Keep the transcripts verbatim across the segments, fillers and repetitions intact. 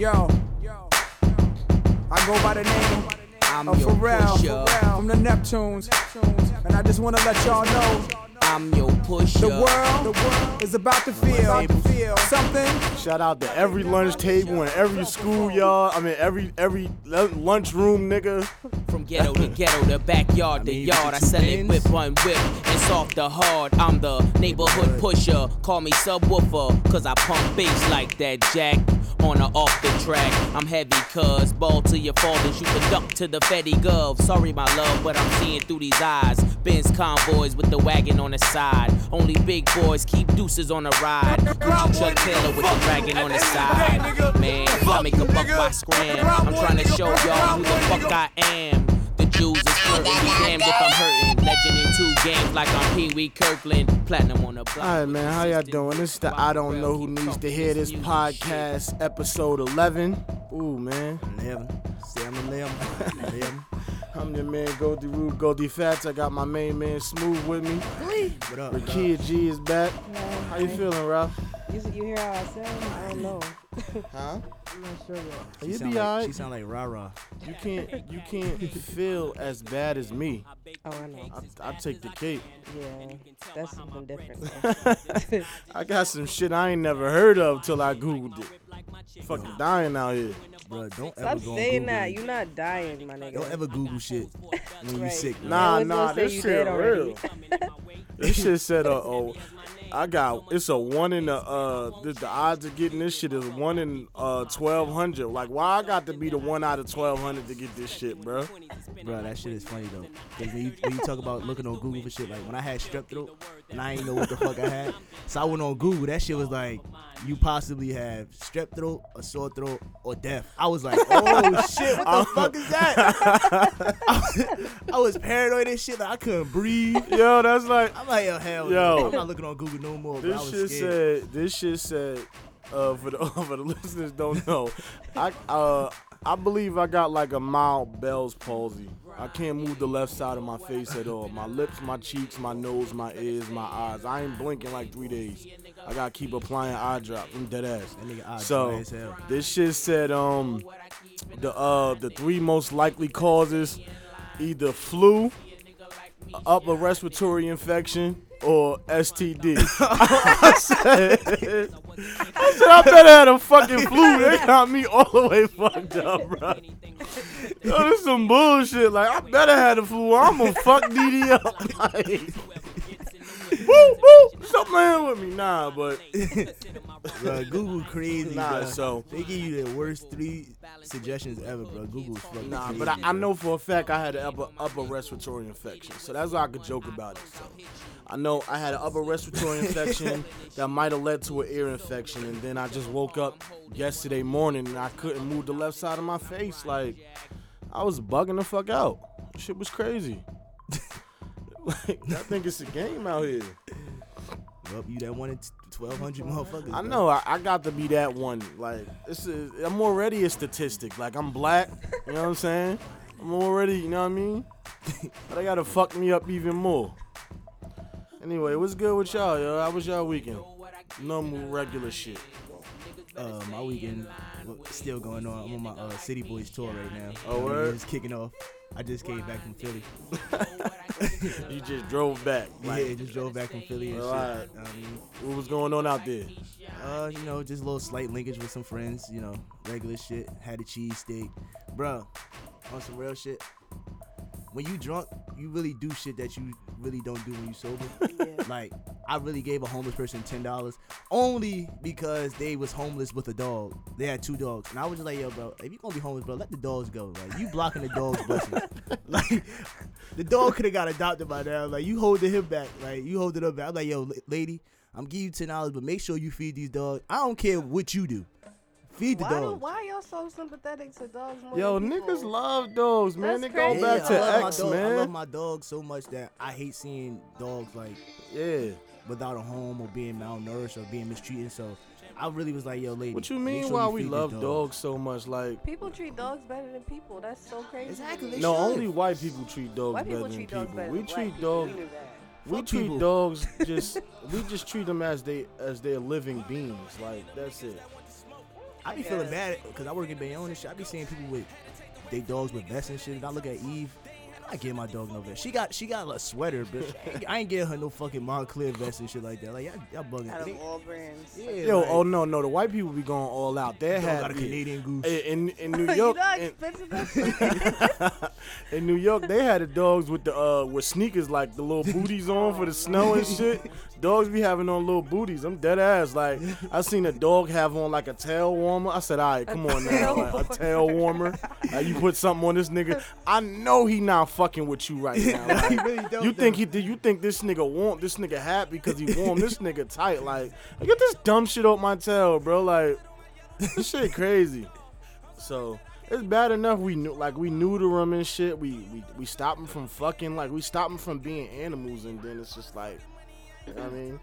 Yo, I go by the name I'm of Pharrell, Pharrell from the Neptunes, and I just want to let y'all know I'm your pusher. The world, the world is about to feel, feel something. Shout out to every lunch table and every school, y'all. I mean, every every lunchroom, nigga. From ghetto to ghetto, the backyard, the I mean, yard. I sell it with one whip. It's off the hard. I'm the neighborhood pusher. Call me subwoofer, cause I pump bass like that, Jack. On or off the track, I'm heavy, cuz ball to your fathers, you can duck to the Fetty Gov. Sorry, my love, but I'm seeing through these eyes. Benz convoys with the wagon on the side. Only big boys keep deuces on the ride. Chuck Taylor with the dragon on the side. Man, I make a buck by scram. I'm trying to show y'all who the fuck I am. The Jews is hurting, damned if I'm hurting. Legend in two games like I'm Pee Wee Kirkland. Platinum on the block. Alright, man, how y'all doing? This is the I Don't Know Who Needs to Hear This podcast, episode eleven. Ooh, man. I'm your man, Goldie Rube, Goldie Fats. I got my main man, Smooth, with me. What up? Rakia G is back. How you feeling, Ralph? You, you hear how I sound? I don't know. Huh? I'm not sure yet. You be alright. She sound like rah-rah. You can't, you can't feel as bad as me. Oh, I know. I, I take the cake. Yeah, that's something different. I got some shit I ain't never heard of till I Googled it. Fucking dying out here. Bro, don't ever Stop go saying that. You're not dying, my nigga. Don't ever Google shit when you're right. sick. Man. Nah, nah, this shit real. This shit said, uh oh. I got it's a one in the uh the, the odds of getting this shit is one in uh twelve hundred. Like why I got to be the one out of twelve hundred to get this shit, bro? Bro, that shit is funny though. Cause when you, when you talk about looking on Google for shit, like when I had strep throat and I ain't know what the fuck I had, so I went on Google. That shit was like you possibly have strep throat, a sore throat, or death. I was like, oh shit, what the um, fuck is that? I was paranoid and shit. Like I couldn't breathe. Yo, that's like I'm like yo hell. Yo, I'm not looking on Google. No more, this shit scared. said. This shit said. Uh, for the for the listeners don't know, I uh I believe I got like a mild Bell's palsy. I can't move the left side of my face at all. My lips, my cheeks, my nose, my ears, my eyes. I ain't blinking like three days. I gotta keep applying eye drops. I'm dead ass. That nigga eye so this shit said um the uh the three most likely causes either flu, upper respiratory infection. Or S T D. I said, I said, I better have a fucking flu. They got me all the way fucked up, bro. Yo, this is some bullshit. Like, I better have the flu. I'm gonna fuck D D up. Like, woo, woo, stop playing with me. Nah, but. Bro, Google crazy, nah, bro. So they give you the worst three suggestions ever, bro. Google's fucking Nah, crazy, but I, I know for a fact I had an upper, upper respiratory infection. So that's why I could joke about it, so. I know I had an upper respiratory infection that might have led to an ear infection, and then I just woke up yesterday morning and I couldn't move the left side of my face. Like, I was bugging the fuck out. Shit was crazy. Like, I think it's a game out here. Well, you that one in twelve hundred motherfuckers. I know, I, I got to be that one. Like, this is, I'm already a statistic. Like, I'm black, you know what I'm saying? I'm already, you know what I mean? But I gotta fuck me up even more. Anyway, what's good with y'all, yo? How was y'all weekend? Normal, regular shit. Uh, my weekend still going on. I'm on my uh, City Boys tour right now. Oh, word? It's kicking off. I just came back from Philly. You just drove back. Like, yeah, just drove back from Philly and right. shit. Um, what was going on out there? Uh, you know, just a little slight linkage with some friends. You know, regular shit. Had a cheesesteak. Bro, on some real shit. When you drunk, you really do shit that you really don't do when you sober. Yeah. Like, I really gave a homeless person ten dollars only because they was homeless with a dog. They had two dogs. And I was just like, yo, bro, if you gonna be homeless, bro, let the dogs go. Like, you blocking the dog's blessing. Like, the dog could have got adopted by now. Like, you holding him back. Like, you holding him back. I'm like, yo, lady, I'm giving you ten dollars, but make sure you feed these dogs. I don't care what you do. Feed the why, do, why y'all so sympathetic to dogs? More Yo, than niggas love dogs, man. That's they crazy. Go back yeah, to X, dog, man. I love my dog so much that I hate seeing dogs like yeah, without a home or being malnourished or being mistreated. So I really was like, yo, lady. What you mean sure why you we love dogs. dogs so much? Like people treat dogs better than people. That's so crazy. Exactly. No, should. only white people treat dogs white better people treat than people. Better we than treat dogs. People. We Fuck treat people. dogs just. We just treat them as they as they're living beings. Like that's it. I be feeling bad because I work at Bayonne and shit. I be seeing people with they dogs with vests and shit. And I look at Eve, I get my dog no vest. She got she got a sweater, bitch. I ain't, I ain't getting her no fucking Montclair vest and shit like that. Like y'all, y'all bugging. Out of all brands. Yeah. Yo, like, oh no, no, the white people be going all out. They had got a Canadian goose in in New York. You know in, in New York, they had the dogs with the uh with sneakers like the little booties on for the snow and shit. Dogs be having on little booties. I'm dead ass. Like I seen a dog have on like a tail warmer. I said, all right, come on now, like, a tail warmer. Like, you put something on this nigga. I know he not fucking with you right now. Like, really don't, you think don't. he you think this nigga warm this nigga happy because he warm this nigga tight? Like, I get this dumb shit off my tail, bro. Like, this shit crazy. So it's bad enough we knew like we neuter him and shit. We we we stop him from fucking, like we stop him from being animals, and then it's just like, you know what I mean?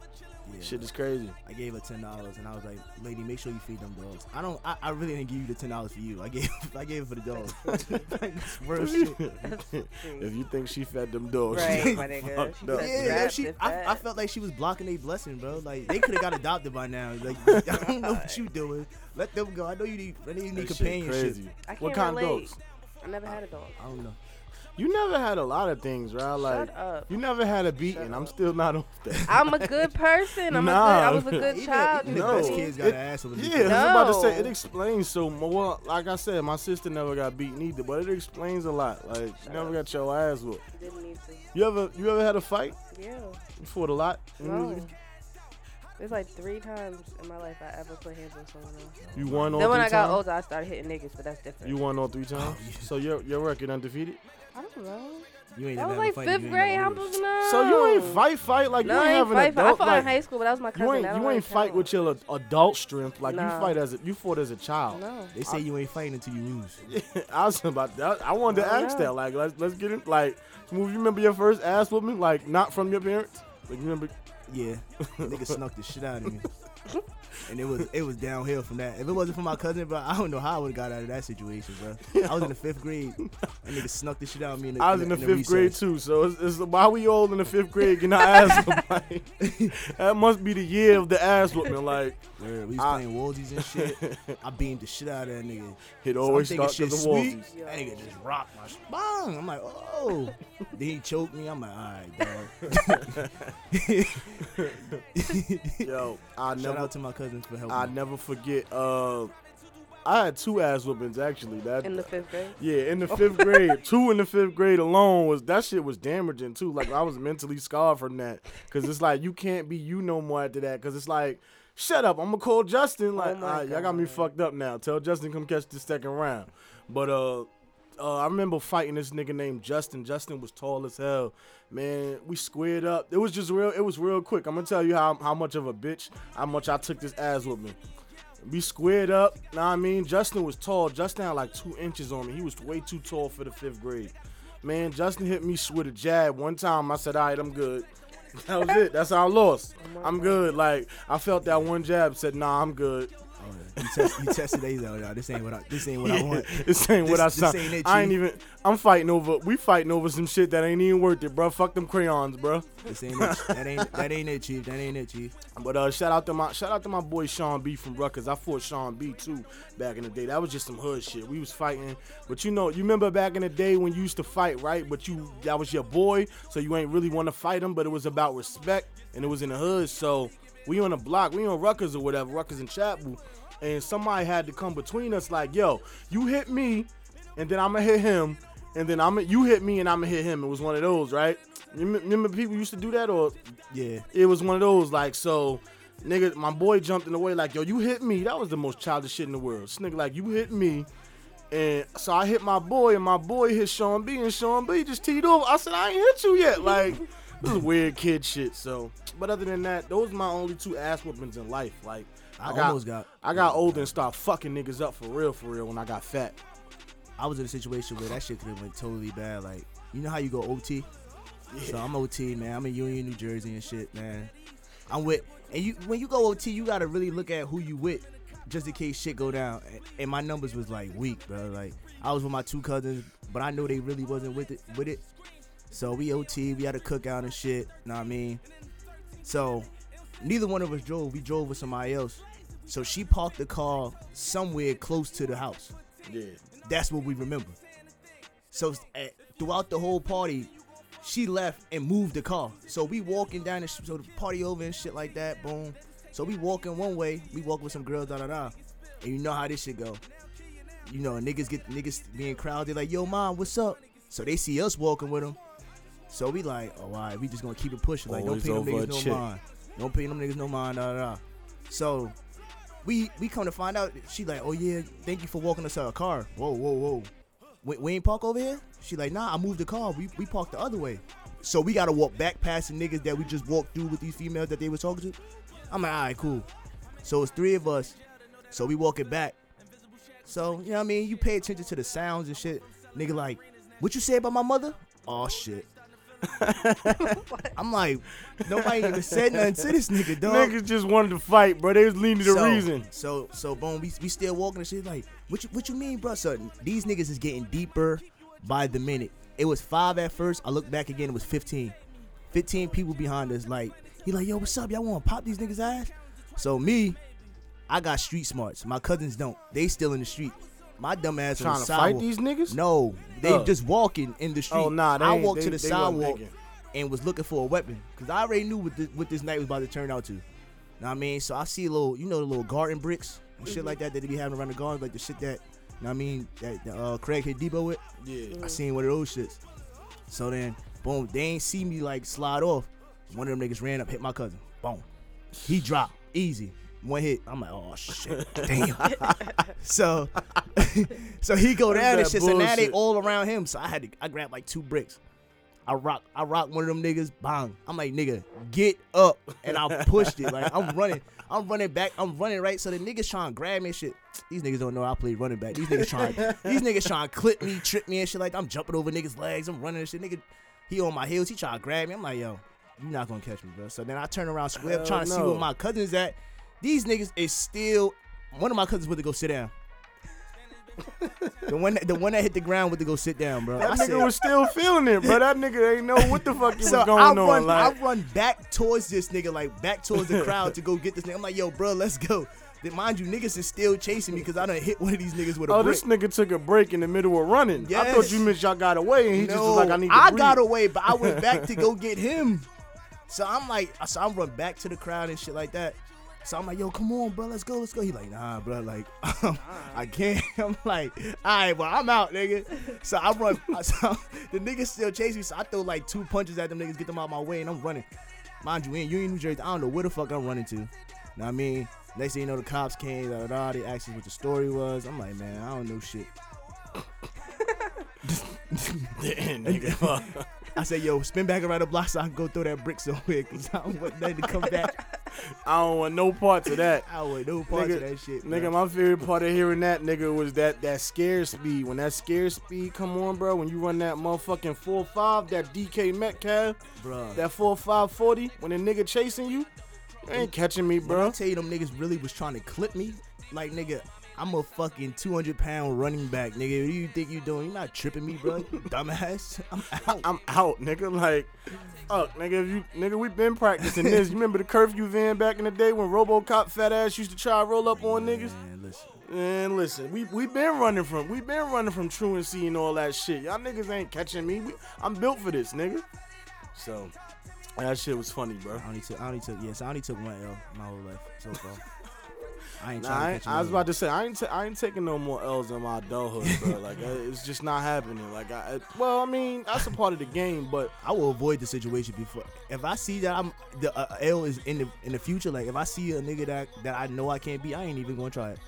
Yeah. Shit is crazy. I gave her ten dollars and I was like, "Lady, make sure you feed them dogs." I don't. I, I really didn't give you the ten dollars for you. I gave. I gave it for the dogs. That's worse shit. If you think she fed them dogs, right, my nigga. She yeah, yeah, she, I, I felt like she was blocking their blessing, bro. Like they could have got adopted by now. Like I don't know what you doing. Let them go. I know you need. I know you need that companionship. Shit I can't what kind relate. Of dogs? I never I, had a dog. I don't know. You never had a lot of things, right? Like, shut up. You never had a beating. I'm still not off that. I'm a good person. I'm nah. a good, I was a good child. Even, even no. The kids got it, ass yeah, no. I was about to say, it explains so more. Like I said, my sister never got beaten either, but it explains a lot. Like, shut you never up. Got your ass whooped. Didn't need to. You ever, you ever had a fight? Yeah. You fought a lot? No. It's like three times in my life I ever put hands on someone else. You won all then three times? Then when I got older, I started hitting niggas, but that's different. You won all three times? Oh, yeah. So your your record undefeated? I don't know. You ain't that was like fight, fifth grade. How was no? So you ain't fight fight like no, you ain't having fight, adult. I fought like, in high school, but that was my cousin. You ain't, you ain't fight with your adult strength like no. you fight as a, you fought as a child. No. They say I, you ain't fighting until you lose. Yeah, I was about that. I wanted to no, ask no. that. Like let's let's get it. Like, you remember your first ass whooping? Like not from your parents. Like you remember? Yeah, nigga snuck the shit out of me. And it was it was downhill from that. If it wasn't for my cousin, bro, I don't know how I would have got out of that situation, bro. I was in the fifth grade. That nigga snuck the shit out of me. In the, I was in the, in the fifth recess. grade too. So it's, it's why we all in the fifth grade getting our ass whooping. That must be the year of the ass whooping. Like yeah, we was I, playing Walsies and shit. I beamed the shit out of that nigga. It always so starts with the Walsies. That nigga just rocked my shit. Bang! I'm like, oh. Then he choked me. I'm like, all right, dog. Yo, I never. Shout out to my cousins for helping. I never forget. Uh, I had two ass whoopings actually. That in the fifth grade. Yeah, in the fifth grade, two in the fifth grade alone was that shit was damaging too. Like I was mentally scarred from that because it's like you can't be you no more after that because it's like shut up. I'm gonna call Justin. Like oh all right, y'all got me fucked up now. Tell Justin come catch the second round. But uh. Uh, I remember fighting this nigga named Justin. Justin was tall as hell, man. We squared up. It was just real. It was real quick. I'm gonna tell you how how much of a bitch, how much I took this ass with me. We squared up. Know what I mean? Justin was tall. Justin had like two inches on me. He was way too tall for the fifth grade. Man, Justin hit me with a jab one time. I said, "All right, I'm good." That was it. That's how I lost. I'm good. Like I felt that one jab. Said, "Nah, I'm good." You test, you tested these out, y'all. This ain't what I. This ain't what yeah, I want. This ain't what this, I signed. Ain't I ain't even. I'm fighting over. We fighting over some shit that ain't even worth it, bro. Fuck them crayons, bro. This ain't it. That ain't. That ain't it, chief. That ain't it, chief. But uh, shout out to my shout out to my boy Sean B from Rutgers. I fought Sean B too back in the day. That was just some hood shit. We was fighting, but you know, you remember back in the day when you used to fight, right? But you that was your boy, so you ain't really want to fight him. But it was about respect, and it was in the hood, so. We on a block, we on Rutgers or whatever, Rutgers and Chapel, and somebody had to come between us like, yo, you hit me, and then I'ma hit him, and then I'ma you hit me and I'ma hit him. It was one of those, right? You remember people used to do that, or yeah, it was one of those. Like so, nigga, my boy jumped in the way like, yo, you hit me. That was the most childish shit in the world. This nigga like, you hit me. And so I hit my boy, and my boy hit Sean B, and Sean B just teed off. I said, I ain't hit you yet. Like, this is weird kid shit. So, but other than that, those are my only two ass whoopings in life. Like, I, I got, almost got, I got yeah, older and started fucking niggas up for real, for real. When I got fat, I was in a situation where that shit could have went totally bad. Like, you know how you go O T? Yeah. So I'm O T, man. I'm in Union, New Jersey, and shit, man. I'm with, and you when you go O T, you gotta really look at who you with, just in case shit go down. And, and my numbers was like weak, bro. Like, I was with my two cousins, but I know they really wasn't with it. With it. So we O T, we had a cookout and shit, know what I mean? So neither one of us drove, we drove with somebody else. So she parked the car somewhere close to the house. Yeah. That's what we remember. So at, throughout the whole party, she left and moved the car. So we walking down the, so the party over and shit like that, boom. So we walking one way, we walk with some girls, da da da. And you know how this shit go. You know, niggas get niggas being crowded, like, yo, mom, what's up? So they see us walking with them. So we like, oh, all right, we just gonna keep it pushing. Like, don't pay them niggas no mind. Don't pay them niggas no mind, da da da. So we we come to find out, she like, oh yeah, thank you for walking us out of car. Whoa, whoa, whoa. We, we ain't park over here? She like, nah, I moved the car. We we parked the other way. So we gotta walk back past the niggas that we just walked through with these females that they was talking to. I'm like, all right, cool. So it's three of us. So we walk it back. So, you know what I mean? You pay attention to the sounds and shit. Nigga like, what you say about my mother? Oh, shit. I'm like, nobody even said nothing to this nigga, dog. Niggas just wanted to fight, bro. They was leaning to so, reason. So, so boom, we, we still walking and shit like, what you, what you mean, bro? So these niggas is getting deeper by the minute. It was five at first. I look back again. It was fifteen. fifteen people behind us. Like, he like, yo, what's up? Y'all want to pop these niggas' ass? So me, I got street smarts. My cousins don't. They still in the street. My dumb ass trying on the to sidewalk. Fight these niggas? No, they uh. just walking in the street. Oh nah, they, I walked they, to the sidewalk and was looking for a weapon because I already knew what this, what this night was about to turn out to. Know what I mean? So I see a little, you know, the little garden bricks and shit like that that they be having around the garden, like the shit that, you know what I mean, that uh, Craig hit Debo with. Yeah. I seen one of those shits. So then, boom, they ain't see me like slide off. One of them niggas ran up, hit my cousin. Boom, he dropped easy. One hit, I'm like, oh shit, damn. so, so he go down and shit. So now they all around him. So I had to, I grabbed like two bricks. I rock, I rock one of them niggas. Bang! I'm like, nigga, get up, and I pushed it. Like I'm running, I'm running back, I'm running right. So the niggas trying to grab me and shit. These niggas don't know I play running back. These niggas trying, these niggas trying to clip me, trip me and shit like that. I'm jumping over niggas' legs. I'm running and shit. Nigga, he on my heels. He trying to grab me. I'm like, yo, you not gonna catch me, bro. So then I turn around, square up, trying to see where my cousin's at. These niggas is still. One of my cousins went to go sit down. the one, that, the one that hit the ground went to go sit down, bro. That I nigga said, was still feeling it, bro. That nigga ain't know what the fuck so was going I run, on. Like. I run back towards this nigga, like back towards the crowd to go get this nigga. I'm like, yo, bro, let's go. Then mind you, niggas is still chasing me because I done hit one of these niggas with a oh, brick. Oh, this nigga took a break in the middle of running. Yes. I thought you meant y'all got away, and he no, just was like, I need to I breathe. Got away, but I went back to go get him. So I'm like, so I run back to the crowd and shit like that. So I'm like, yo, come on, bro, let's go, let's go. He like, nah, bro, like, um, I can't. I'm like, all right, well, I'm out, nigga. So I run. So the niggas still chase me, so I throw like two punches at them niggas, get them out of my way, and I'm running. Mind you, in Union, New Jersey, I don't know where the fuck I'm running to. Know what I mean? Next thing you know, the cops came, da, da, da, they asked us what the story was. I'm like, man, I don't know shit. Damn, nigga. I said, yo, spin back around the block so I can go throw that brick somewhere because I don't want nothing to come back. I don't want no parts of that. I don't want no parts nigga, of that shit, bro. Nigga, my favorite part of hearing that, nigga, was that that scare speed. When that scare speed come on, bro, when you run that motherfucking four five, that D K Metcalf, bro, that four five forty, when a nigga chasing you, you ain't catching me, bro. When I tell you them niggas really was trying to clip me, like, nigga, I'm a fucking two hundred pound running back, nigga. What do you think you doing? You not tripping me, bro, you dumbass. I'm out. I'm out, nigga. Like, fuck, nigga. If you, nigga, we been practicing this. You remember the curfew van back in the day when RoboCop fat ass used to try to roll up on man, niggas? Man, listen. Man, listen. We we been running from we been running from truancy and all that shit. Y'all niggas ain't catching me. We, I'm built for this, nigga. So that shit was funny, bro. I only took I only took yes, I only took one L my whole life so far. I ain't nah, trying to I, ain't, I was about to say I ain't t- I ain't taking no more L's in my adulthood, bro. Like I, it's just not happening. Like I, it, well, I mean that's a part of the game, but I will avoid the situation before. If I see that I'm the uh, L is in the in the future, like if I see a nigga that that I know I can't be, I ain't even gonna try it.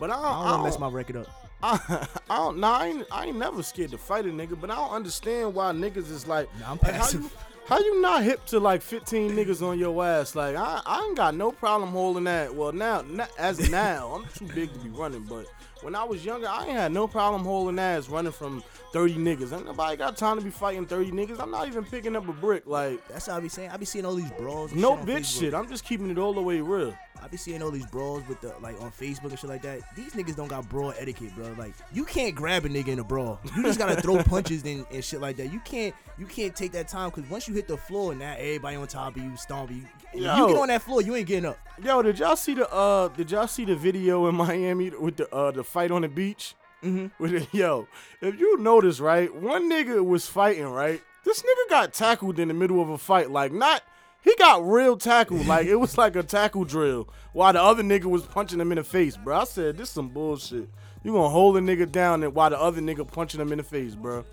But I don't, I don't, I don't mess my record up. I, I don't. Nah, I ain't, I ain't never scared to fight a nigga, but I don't understand why niggas is like. Nah, I'm passive. Like, How you not hip to like fifteen niggas on your ass? Like I, I ain't got no problem holding that. Well now, not, as now, I'm too big to be running. But when I was younger, I ain't had no problem holding ass running from thirty niggas. Ain't nobody got time to be fighting thirty niggas. I'm not even picking up a brick. Like that's how I be saying. I be seeing all these brawls. And no shit bitch Facebook. Shit. I'm just keeping it all the way real. I be seeing all these brawls with the like on Facebook and shit like that. These niggas don't got brawl etiquette, bro. Like you can't grab a nigga in a brawl. You just gotta throw punches and, and shit like that. You can't you can't take that time because once you hit the floor and now everybody on top of you stomping you. Yo. You get on that floor, you ain't getting up. Yo, did y'all see the uh? Did y'all see the video in Miami with the uh the fight on the beach? Mm-hmm. With the, yo, if you notice, right, one nigga was fighting, right. This nigga got tackled in the middle of a fight, like not. He got real tackled, like it was like a tackle drill, while the other nigga was punching him in the face, bro. I said this some bullshit. You gonna hold a nigga down and while the other nigga punching him in the face, bro.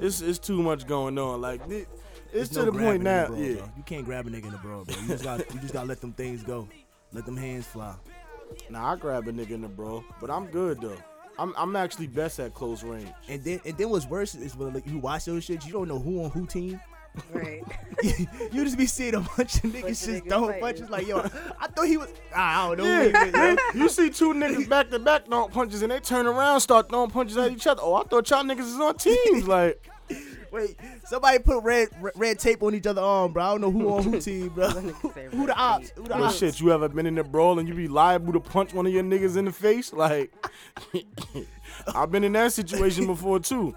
It's it's too much going on. Like it, it's There's to no the point now. The bro, yeah, bro. You can't grab a nigga in the bro, bro. You just got you just gotta let them things go, let them hands fly. Nah, I grab a nigga in the bro, but I'm good though. I'm I'm actually best at close range. And then and then what's worse is when like, you watch those shit, you don't know who on who team. Right. You just be seeing a bunch of niggas bunch just niggas throwing punches like, yo, I thought he was. Ah, I don't know. Yeah, niggas, you see two niggas back to back throwing punches and they turn around start throwing punches at each other. Oh, I thought y'all niggas is on teams. Like, wait, somebody put red red tape on each other's arm, bro. I don't know who on who team, bro. Who the ops? Who the ops? Shit, you ever been in a brawl and you be liable to punch one of your niggas in the face? Like, I've been in that situation before too.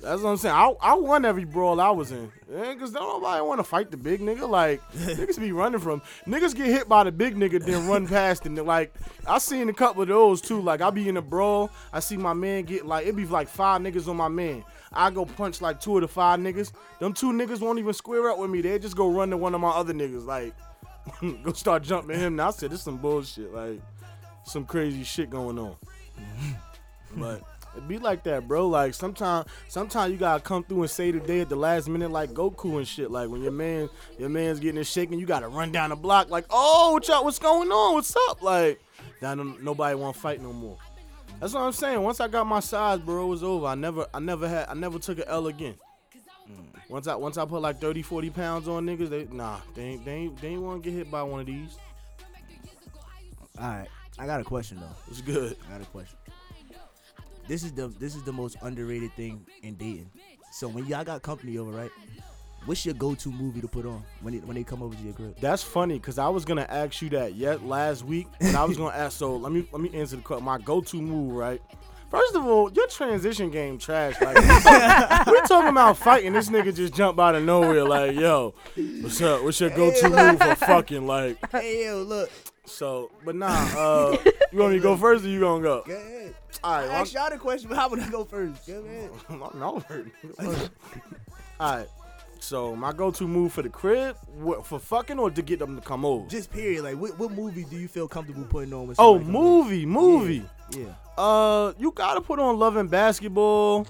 That's what I'm saying. I I won every brawl I was in. Yeah, cause don't nobody want to fight the big nigga. Like, niggas be running from. Niggas get hit by the big nigga, then run past him. Like, I seen a couple of those too. Like, I be in a brawl. I see my man get, like, it be like five niggas on my man. I go punch like two of the five niggas. Them two niggas won't even square up with me. They just go run to one of my other niggas. Like, go start jumping him. Now I said, this some bullshit. Like, some crazy shit going on. But. It be like that, bro. Like, sometimes sometime you got to come through and save the day at the last minute like Goku and shit. Like, when your man, your man's getting it shaking, you got to run down the block like, oh, what y'all, what's going on? What's up? Like, now nobody want to fight no more. That's what I'm saying. Once I got my size, bro, it was over. I never I never had, I never took an L again. Mm. Once I once I put like thirty, forty pounds on niggas, they, nah, they ain't, they ain't, they ain't want to get hit by one of these. All right. I got a question, though. It's good. I got a question. This is the this is the most underrated thing in dating. So when y'all got company over, right? What's your go-to movie to put on when it, when they come over to your crib? That's funny because I was gonna ask you that yet last week, and I was gonna ask. So let me let me answer the question. My go-to move, right? First of all, your transition game trash. Like, we're talking about fighting. This nigga just jumped out of nowhere. Like, yo, what's up? What's your go-to move for fucking? Like, hey, yo, look. So, but nah, uh, you want me to go first or you gonna go? Go ahead. All right, I asked y'all the question, but how would I go first? Go ahead. No, all right, so my go-to move for the crib, what, for fucking or to get them to come over? Just period. Like, what, what movie do you feel comfortable putting on? With oh, movie, movie. Yeah. yeah. Uh, you gotta put on Love and Basketball.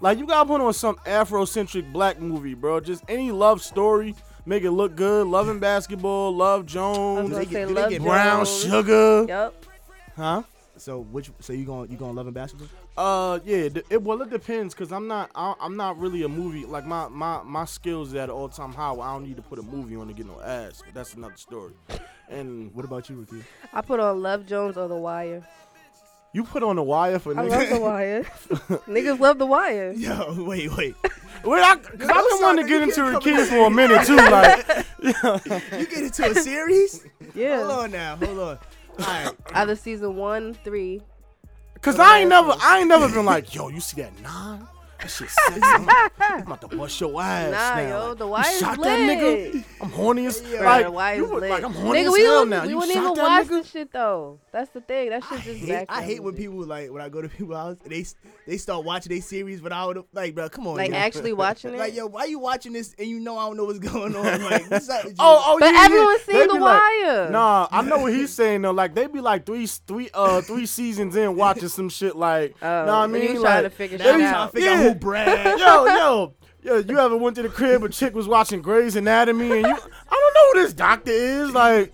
Like, you gotta put on some Afrocentric black movie, bro. Just any love story. Make it look good. Love and Basketball. Love Jones. They get, love they get Brown Jones. Sugar. Yep. Huh? So which? So you going you going Love and Basketball? Uh, yeah. It, well, it depends because I'm not I, I'm not really a movie like my my my skills at all time high. Well, I don't need to put a movie on to get no ass. But that's another story. And what about you, Ricky? I put on Love Jones or The Wire. You put on The Wire for niggas. I love The Wire. Niggas love The Wire. Yo, wait, wait. Wait, I, cause I just wanted to get into a kid for a minute, too. Like, you get into a series? Yeah. Hold on now, hold on. All right. Either season one, three. Because I ain't never, I ain't never been like, yo, you see that nine? That shit sexy. I'm about to bust your ass nah, now. Yo, like, The Wire's shot lit. That nigga? I'm horny as yeah, like, you, like, I'm horny nigga, as hell now. We you wouldn't even watch this shit, though. That's the thing. That shit I just hate, back I hate when people, like, when I go to people's house, they they start watching their series without, like, bro, come on. Like, dude. Actually watching it? Like, yo, why you watching this and you know I don't know what's going on? Like, what's up with you? Oh, oh, but yeah, everyone's yeah. seen The Wire. Like, nah, I know what he's saying, though. Like, they be, like, three three uh three seasons in watching some shit, like, you know what I mean? You trying to figure that out. Yeah. Brad. Yo, yo, yo, you ever went to the crib, a chick was watching Grey's Anatomy, and you, I don't know who this doctor is, like,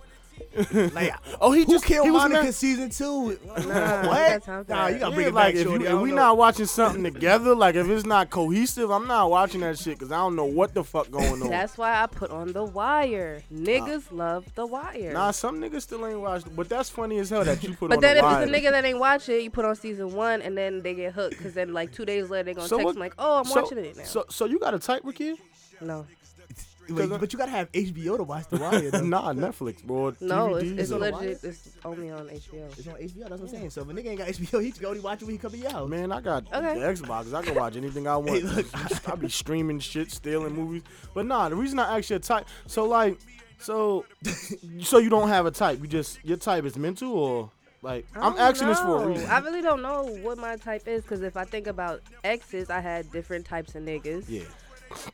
like oh, he just killed Monica in season two. Nah, what? Nah, you gotta bring yeah, it like, back, shorty. If, you, if we know. Not watching something together, like, if it's not cohesive, I'm not watching that shit, because I don't know what the fuck going on. That's why I put on The Wire. Niggas nah. love The Wire. Nah, some niggas still ain't watched, but that's funny as hell that you put but on The Wire. But then if it's a nigga that ain't watch it, you put on season one, and then they get hooked, because then, like, two days later, they're gonna so text what, like, oh, I'm so, watching it now. So, so you got a type, Ricky? No. Wait, but you gotta have H B O to watch The Wire. Nah, Netflix, bro. No, D V Ds it's, it's legit. It's only on H B O. It's on H B O. That's what I'm saying. So if a nigga ain't got H B O, he can only watch it when he come to your house. Man, I got okay. the Xbox. I can watch anything I want. Hey, look, I, I be streaming shit, stealing movies. But nah, the reason I asked you a type, so like, So, so you don't have a type. You just your type is mental, or like I'm asking know. this for a reason. I really don't know what my type is, because if I think about exes, I had different types of niggas. Yeah.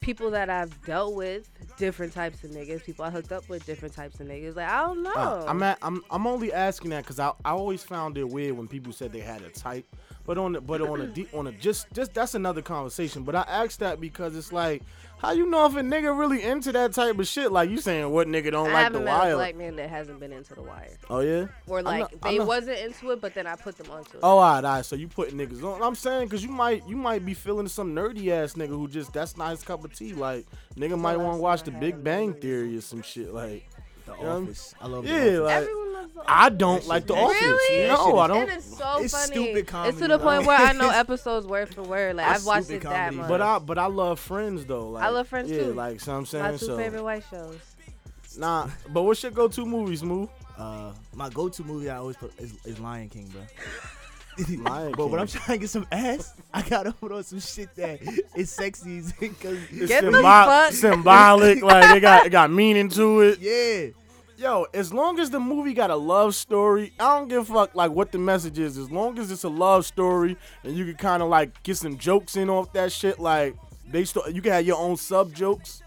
People that I've dealt with, different types of niggas. People I hooked up with, different types of niggas. Like, I don't know. Uh, I'm at, I'm I'm only asking that because I, I always found it weird when people said they had a type. But on the, but on a deep on a just just that's another conversation. But I asked that because it's like, how you know if a nigga really into that type of shit? Like, you saying what nigga don't I like The Wire? I haven't met a black man that hasn't been into The Wire. Oh yeah. Or like not, they not... wasn't into it, but then I put them onto it. Oh, alright, alright. So you putting niggas on? I'm saying because you might you might be feeling some nerdy ass nigga who just that's not his cup of tea. Like nigga so might want to watch The Big Bang Theory or some shit like. The Office. I love yeah, The Office. Like, everyone loves The Office. I don't like The Office. Really? No, I don't. It is so it's funny. Stupid comedy. It's to the point where I know episodes word for word. Like, I've watched it comedy. that much. But I, but I love Friends, though. Like, I love Friends, yeah, too. Yeah, like, so I'm saying. My two so. favorite white shows. Nah, but what's your go-to movies, Moo? Uh, my go-to movie I always put is, is Lion King, bro. Lion but King. When I'm trying to get some ass, I gotta put on some shit that is sexy. It's symbol- symbolic, like it got it got meaning to it. Yeah. Yo, as long as the movie got a love story, I don't give a fuck like what the message is. As long as it's a love story and you can kind of like get some jokes in off that shit, like they st- you can have your own sub jokes.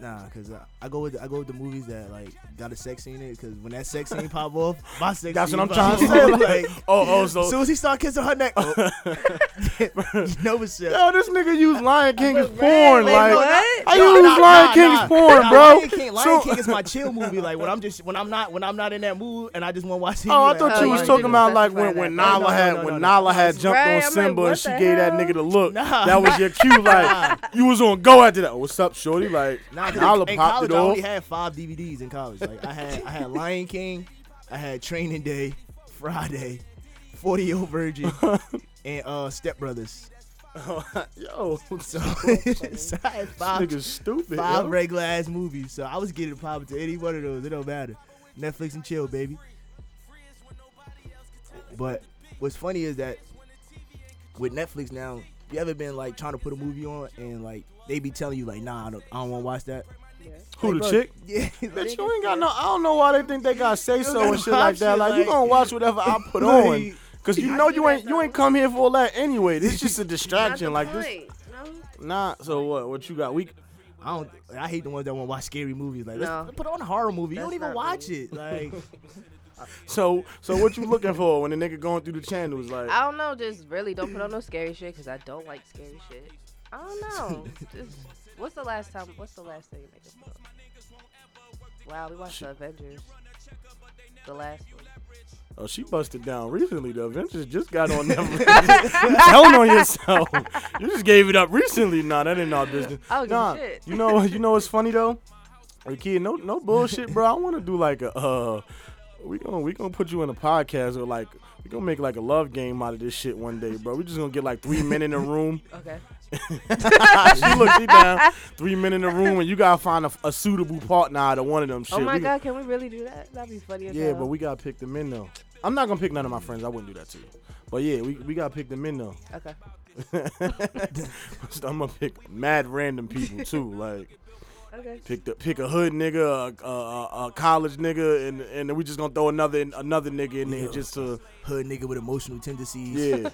Nah, cause I, I go with I go with the movies that like got a sex scene in it. Cause when that sex scene pop off, my sex. That's scene what I'm trying to say. Like, oh, oh, so as soon as he start kissing her neck, oh. you know what's up? Yo, this nigga use Lion King as porn. Like, what? I no, use nah, Lion nah, King as nah, porn, nah, bro. Lion King, Lion so, King is my chill movie. Like when I'm just when I'm not when I'm not in that mood and I just want to watch. Oh, I thought like, you was talking about like when when Nala had when Nala had jumped on Simba and she gave that nigga the look. That was your cue. Like you was on go after that. What's up, shorty? Like. In college, I only had five D V Ds in college. Like I had, I had Lion King, I had Training Day, Friday, forty-year-old Virgin, and uh, Step Brothers. Oh, yo, so, so I had five, this nigga's stupid, five regular ass movies. So I was getting popped to any one of those. It don't matter. Netflix and chill, baby. But what's funny is that with Netflix now, you ever been like trying to put a movie on and like. They be telling you, like, nah, I don't, I don't want to watch that. Yeah. Who, like, the bro, chick? Yeah. Bitch, you ain't got no, I don't know why they think they got say-so and shit like that. Like, like you going to watch whatever I put on. Because you know you ain't you ain't come here for all that anyway. This is just a distraction. Like this. No. Nah, so what? What you got? We, I don't. I hate the ones that want to watch scary movies. Like, let's, no. let's put on a horror movie. That's you don't even watch me. It. Like... So, so what you looking for when the nigga going through the channels? Like, I don't know. Just really don't put on no scary shit because I don't like scary shit. I don't know. Just, what's the last time? What's the last thing you make us up? Wow, we watched she, The Avengers. The last one. Oh, she busted down recently. The Avengers just got on Netflix. You telling on yourself. You just gave it up recently. Nah, that ain't our business. Oh, nah, shit. You know, you know what's funny though? Hey, kid, no, no bullshit, bro. I want to do like a. Uh, we gonna we gonna put you in a podcast or like we gonna make like a love game out of this shit one day, bro. We just gonna get like three men in a room. Okay. She looked me down. Three men in the room, and you gotta find a, a suitable partner out of one of them. Shit. Oh my we, god, can we really do that? That'd be funny. Yeah, hell. But we gotta pick the men though. I'm not gonna pick none of my friends. I wouldn't do that to you. But yeah, we we gotta pick the men though. Okay. So I'm gonna pick mad random people too, like. Okay. Pick the, pick a hood nigga, a, a, a college nigga, and and we just gonna throw another another nigga in there yeah. just to hood nigga with emotional tendencies. Yeah.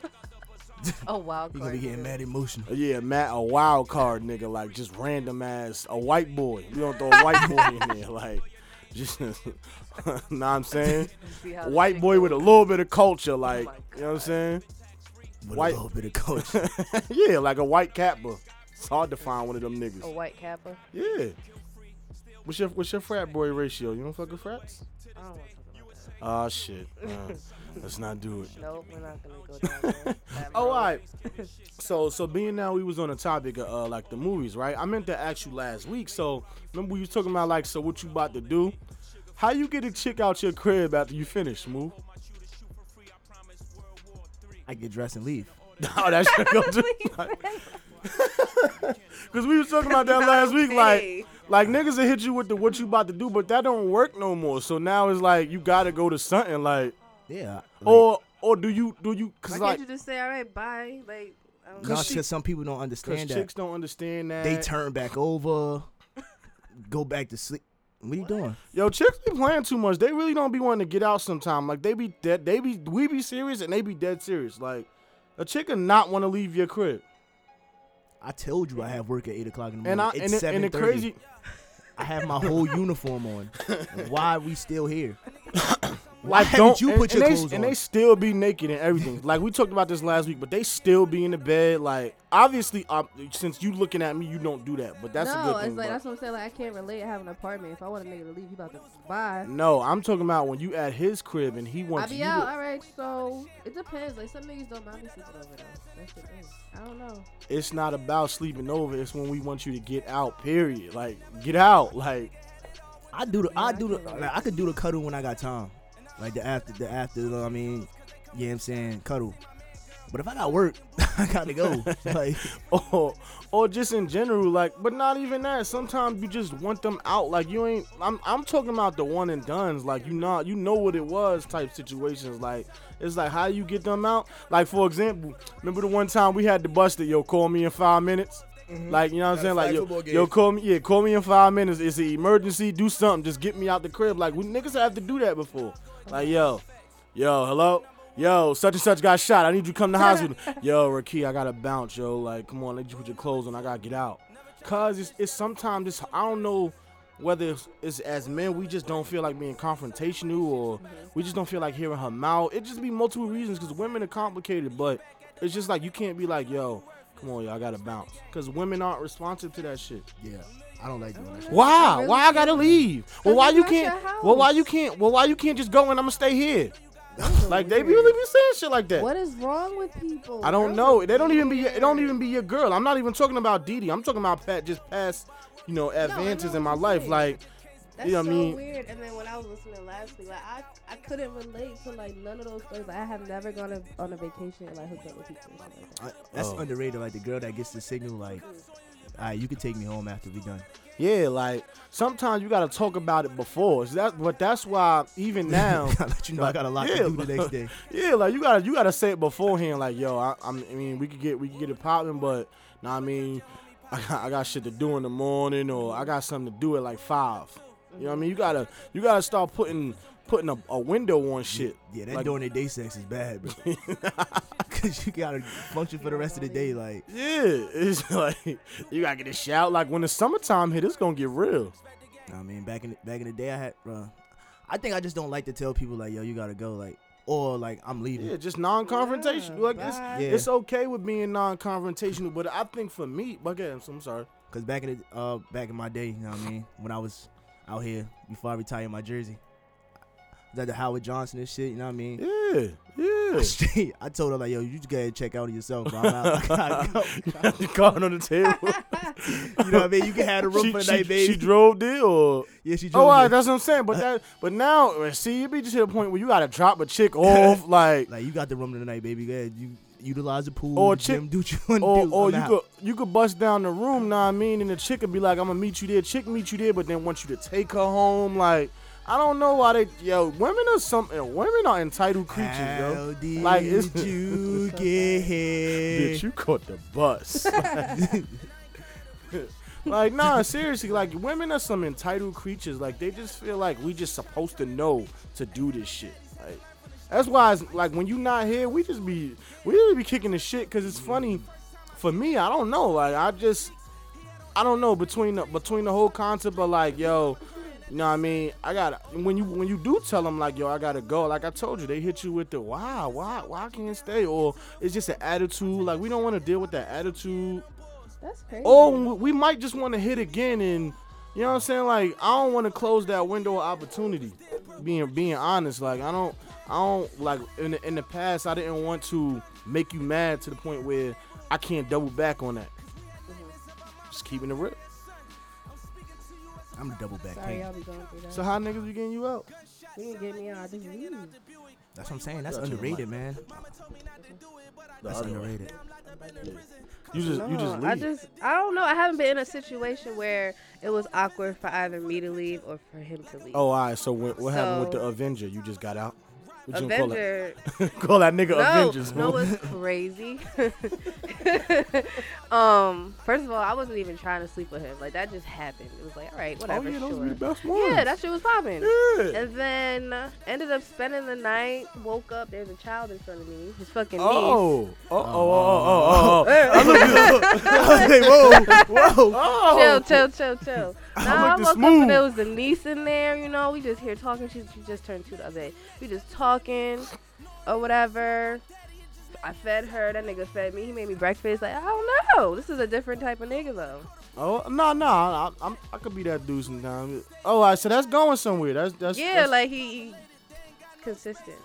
A wild card. You gonna be getting mad emotional. Yeah, mad a wild card nigga, like just random ass a white boy. We don't throw a white boy in there, like just know what I'm saying? White boy goes. With a little bit of culture, like oh you know what I'm saying? With white. A little bit of culture. Yeah, like a white Kappa. It's hard to find one of them niggas. A white Kappa? Yeah. What's your what's your frat boy ratio? You don't fuck with frats? I don't want to fuck with that. Oh shit. Uh, let's not do it. Nope, we're not gonna go down there. Oh, all right. So, so being now we was on the topic of uh, like the movies, right? I meant to ask you last week. So remember we was talking about like, so what you about to do? How you get a chick out your crib after you finish, Moo? I get dressed and leave. Oh, that's your go-to. Cause we was talking about that last week, like, like niggas will hit you with the what you about to do, but that don't work no more. So now it's like you gotta go to something, like, yeah. Like, or or do you do you? Cause why like, can't you just say all right, bye? Like, I don't know. Cause, she, cause some people don't understand that. Chicks don't understand that. They turn back over, go back to sleep. What are you doing? Yo, chicks be playing too much. They really don't be wanting to get out sometime. Like, they be dead. They be, we be serious and they be dead serious. Like, a chick would not want to leave your crib. I told you I have work at eight o'clock in the morning. And I, it's seven thirty. And the crazy... I have my whole uniform on. Why are we still here? Why like, don't you put and, your and clothes they, on? And they still be naked and everything. Like, we talked about this last week, but they still be in the bed. Like, obviously, uh, since you looking at me, you don't do that. But that's no, a good thing. No, it's like, that's what I'm saying. Like, I can't relate to having an apartment. If I want a nigga to leave, you about to buy. No, I'm talking about when you at his crib and he wants you. I be you out. To... All right, so it depends. Like, some niggas don't mind me sleeping over, though. That's the thing. I don't know. It's not about sleeping over. It's when we want you to get out, period. Like, get out. Like, I do the, yeah, I do I the, like, I could do the cuddle when I got time. Like, the after, the after, you know what I mean? Yeah, you know I'm saying, cuddle. But if I got work, I got to go. Like, or, or just in general, like, but not even that. Sometimes you just want them out. Like, you ain't, I'm I'm talking about the one and dones. Like, you not, you know what it was type situations. Like, it's like, how you get them out? Like, for example, remember the one time we had the bus that, yo, call me in five minutes? Mm-hmm. Like, you know what I'm That's saying? Like, yo, yo, call me, yeah, call me in five minutes. It's an emergency. Do something. Just get me out the crib. Like, we niggas have to do that before. Like, yo, yo, hello? Yo, such and such got shot. I need you to come to the hospital. Yo, Rakee, I got to bounce, yo. Like, come on, let you put your clothes on. I got to get out. Because it's, it's sometimes, it's, I don't know whether it's, it's as men, we just don't feel like being confrontational or we just don't feel like hearing her mouth. It just be multiple reasons because women are complicated, but it's just like you can't be like, yo, come on, yo, I got to bounce. Because women aren't responsive to that shit. Yeah. I don't like doing that. Why? Really why I gotta leave? Well, why you can't? Well, why you can't? Well, why you can't just go and I'm gonna stay here? Like they be really be saying shit like that. What is wrong with people? I don't know. They don't even be. It don't even be your girl. I'm not even talking about Didi. I'm talking about Pat. Just past, you know, advances no, in my life. Saying. Like, that's you know what so I mean? Weird. And then when I was listening last week, like I, I couldn't relate to like none of those things. Like, I have never gone to, on a vacation and like hooked up with people. Like that. I, that's oh. underrated. Like the girl that gets the signal, like. All right, you can take me home after we done. Yeah, like, sometimes you got to talk about it before. So that, but that's why, even now. I let you know like, I got a lot yeah, to do the next day. Yeah, like, you got to you gotta say it beforehand. Like, yo, I, I mean, we could get we could get it popping, but, nah, I mean, I got, I got shit to do in the morning, or I got something to do at, like, five. You know what I mean? You got to you gotta start putting putting a, a window on shit. Yeah, that like, during the day sex is bad, bro. Because you got to function for the rest of the day. Like, yeah, it's like, you got to get a shout. Like, when the summertime hit, it's going to get real. I mean, back in, the, back in the day, I had, bro, I think I just don't like to tell people, like, yo, you got to go, like, or, like, I'm leaving. Yeah, just non-confrontational. Yeah, like, it's, yeah. it's okay with being non-confrontational, but I think for me, but yeah, I'm sorry. Because back in the, uh, back in my day, you know what I mean, when I was out here, before I retired my jersey, that the Howard Johnson and shit, you know what I mean? Yeah, yeah. I told her, like, yo, you just gotta check out of yourself, bro. I'm out. I gotta go. Card on the table. You know what I mean? You can have the room she, for the she, night, baby. She drove there, or? Yeah, she drove Oh, right, that's what I'm saying. But that, but now, see, it be just to the point where you gotta drop a chick off, like. Like, you got the room tonight, baby. Go ahead. You utilize the pool. Or the chick, gym, do what you want or, do. Or you could, you could bust down the room, know what I mean? And the chick could be like, I'm gonna meet you there. Chick meet you there, but then want you to take her home, like. I don't know why they, yo, women are something, women are entitled creatures, yo. How did like, it's, you get here? Bitch, you caught the bus. Like, nah, seriously, like, women are some entitled creatures. Like, they just feel like we just supposed to know to do this shit. Like, that's why, it's, like, when you not here, we just be, we just be kicking the shit, because it's funny. For me, I don't know. Like, I just, I don't know, between the, between the whole concept of, like, yo, you know what I mean? I gotta when you when you do tell them like yo, I gotta go. Like I told you, they hit you with the why, why, why can't you stay? Or it's just an attitude. Like we don't want to deal with that attitude. That's crazy. Or we might just want to hit again, and you know what I'm saying? Like I don't want to close that window of opportunity. Being being honest, like I don't I don't like in the, in the past I didn't want to make you mad to the point where I can't double back on that. Mm-hmm. Just keeping it real. I'm the double back Sorry, I'll be going through that. So how niggas be getting you out? They didn't get me out. I just leave. That's what I'm saying. That's, That's underrated, man. That's underrated. Yeah. You just, no, you just leave. I just, I don't know. I haven't been in a situation where it was awkward for either me to leave or for him to leave. Oh, all right. So what, what so, happened with The Avenger? You just got out? What Avenger. Call that? Call that nigga no, Avengers. No, it's crazy. um, first of all, I wasn't even trying to sleep with him. Like, that just happened. It was like, all right, whatever. Oh, yeah, those sure. the best ones. Yeah, that shit was popping. Yeah. And then uh, ended up spending the night. Woke up. There's a child in front of me. His fucking oh. niece. Oh, oh, oh, oh, oh, oh. I looked at I was like, whoa, whoa. Oh. Chill, chill, chill, chill. Now I, I woke smooth. up and there was the niece in there. You know, we just here talking. She, she just turned two the other day. We just talking. Or whatever. I fed her. That nigga fed me. He made me breakfast. Like, I don't know. This is a different type of nigga though. Oh no, no, I, I'm, I could be that dude sometimes. Oh, I right, so that's going somewhere. That's that's yeah, that's, like he, he consistent.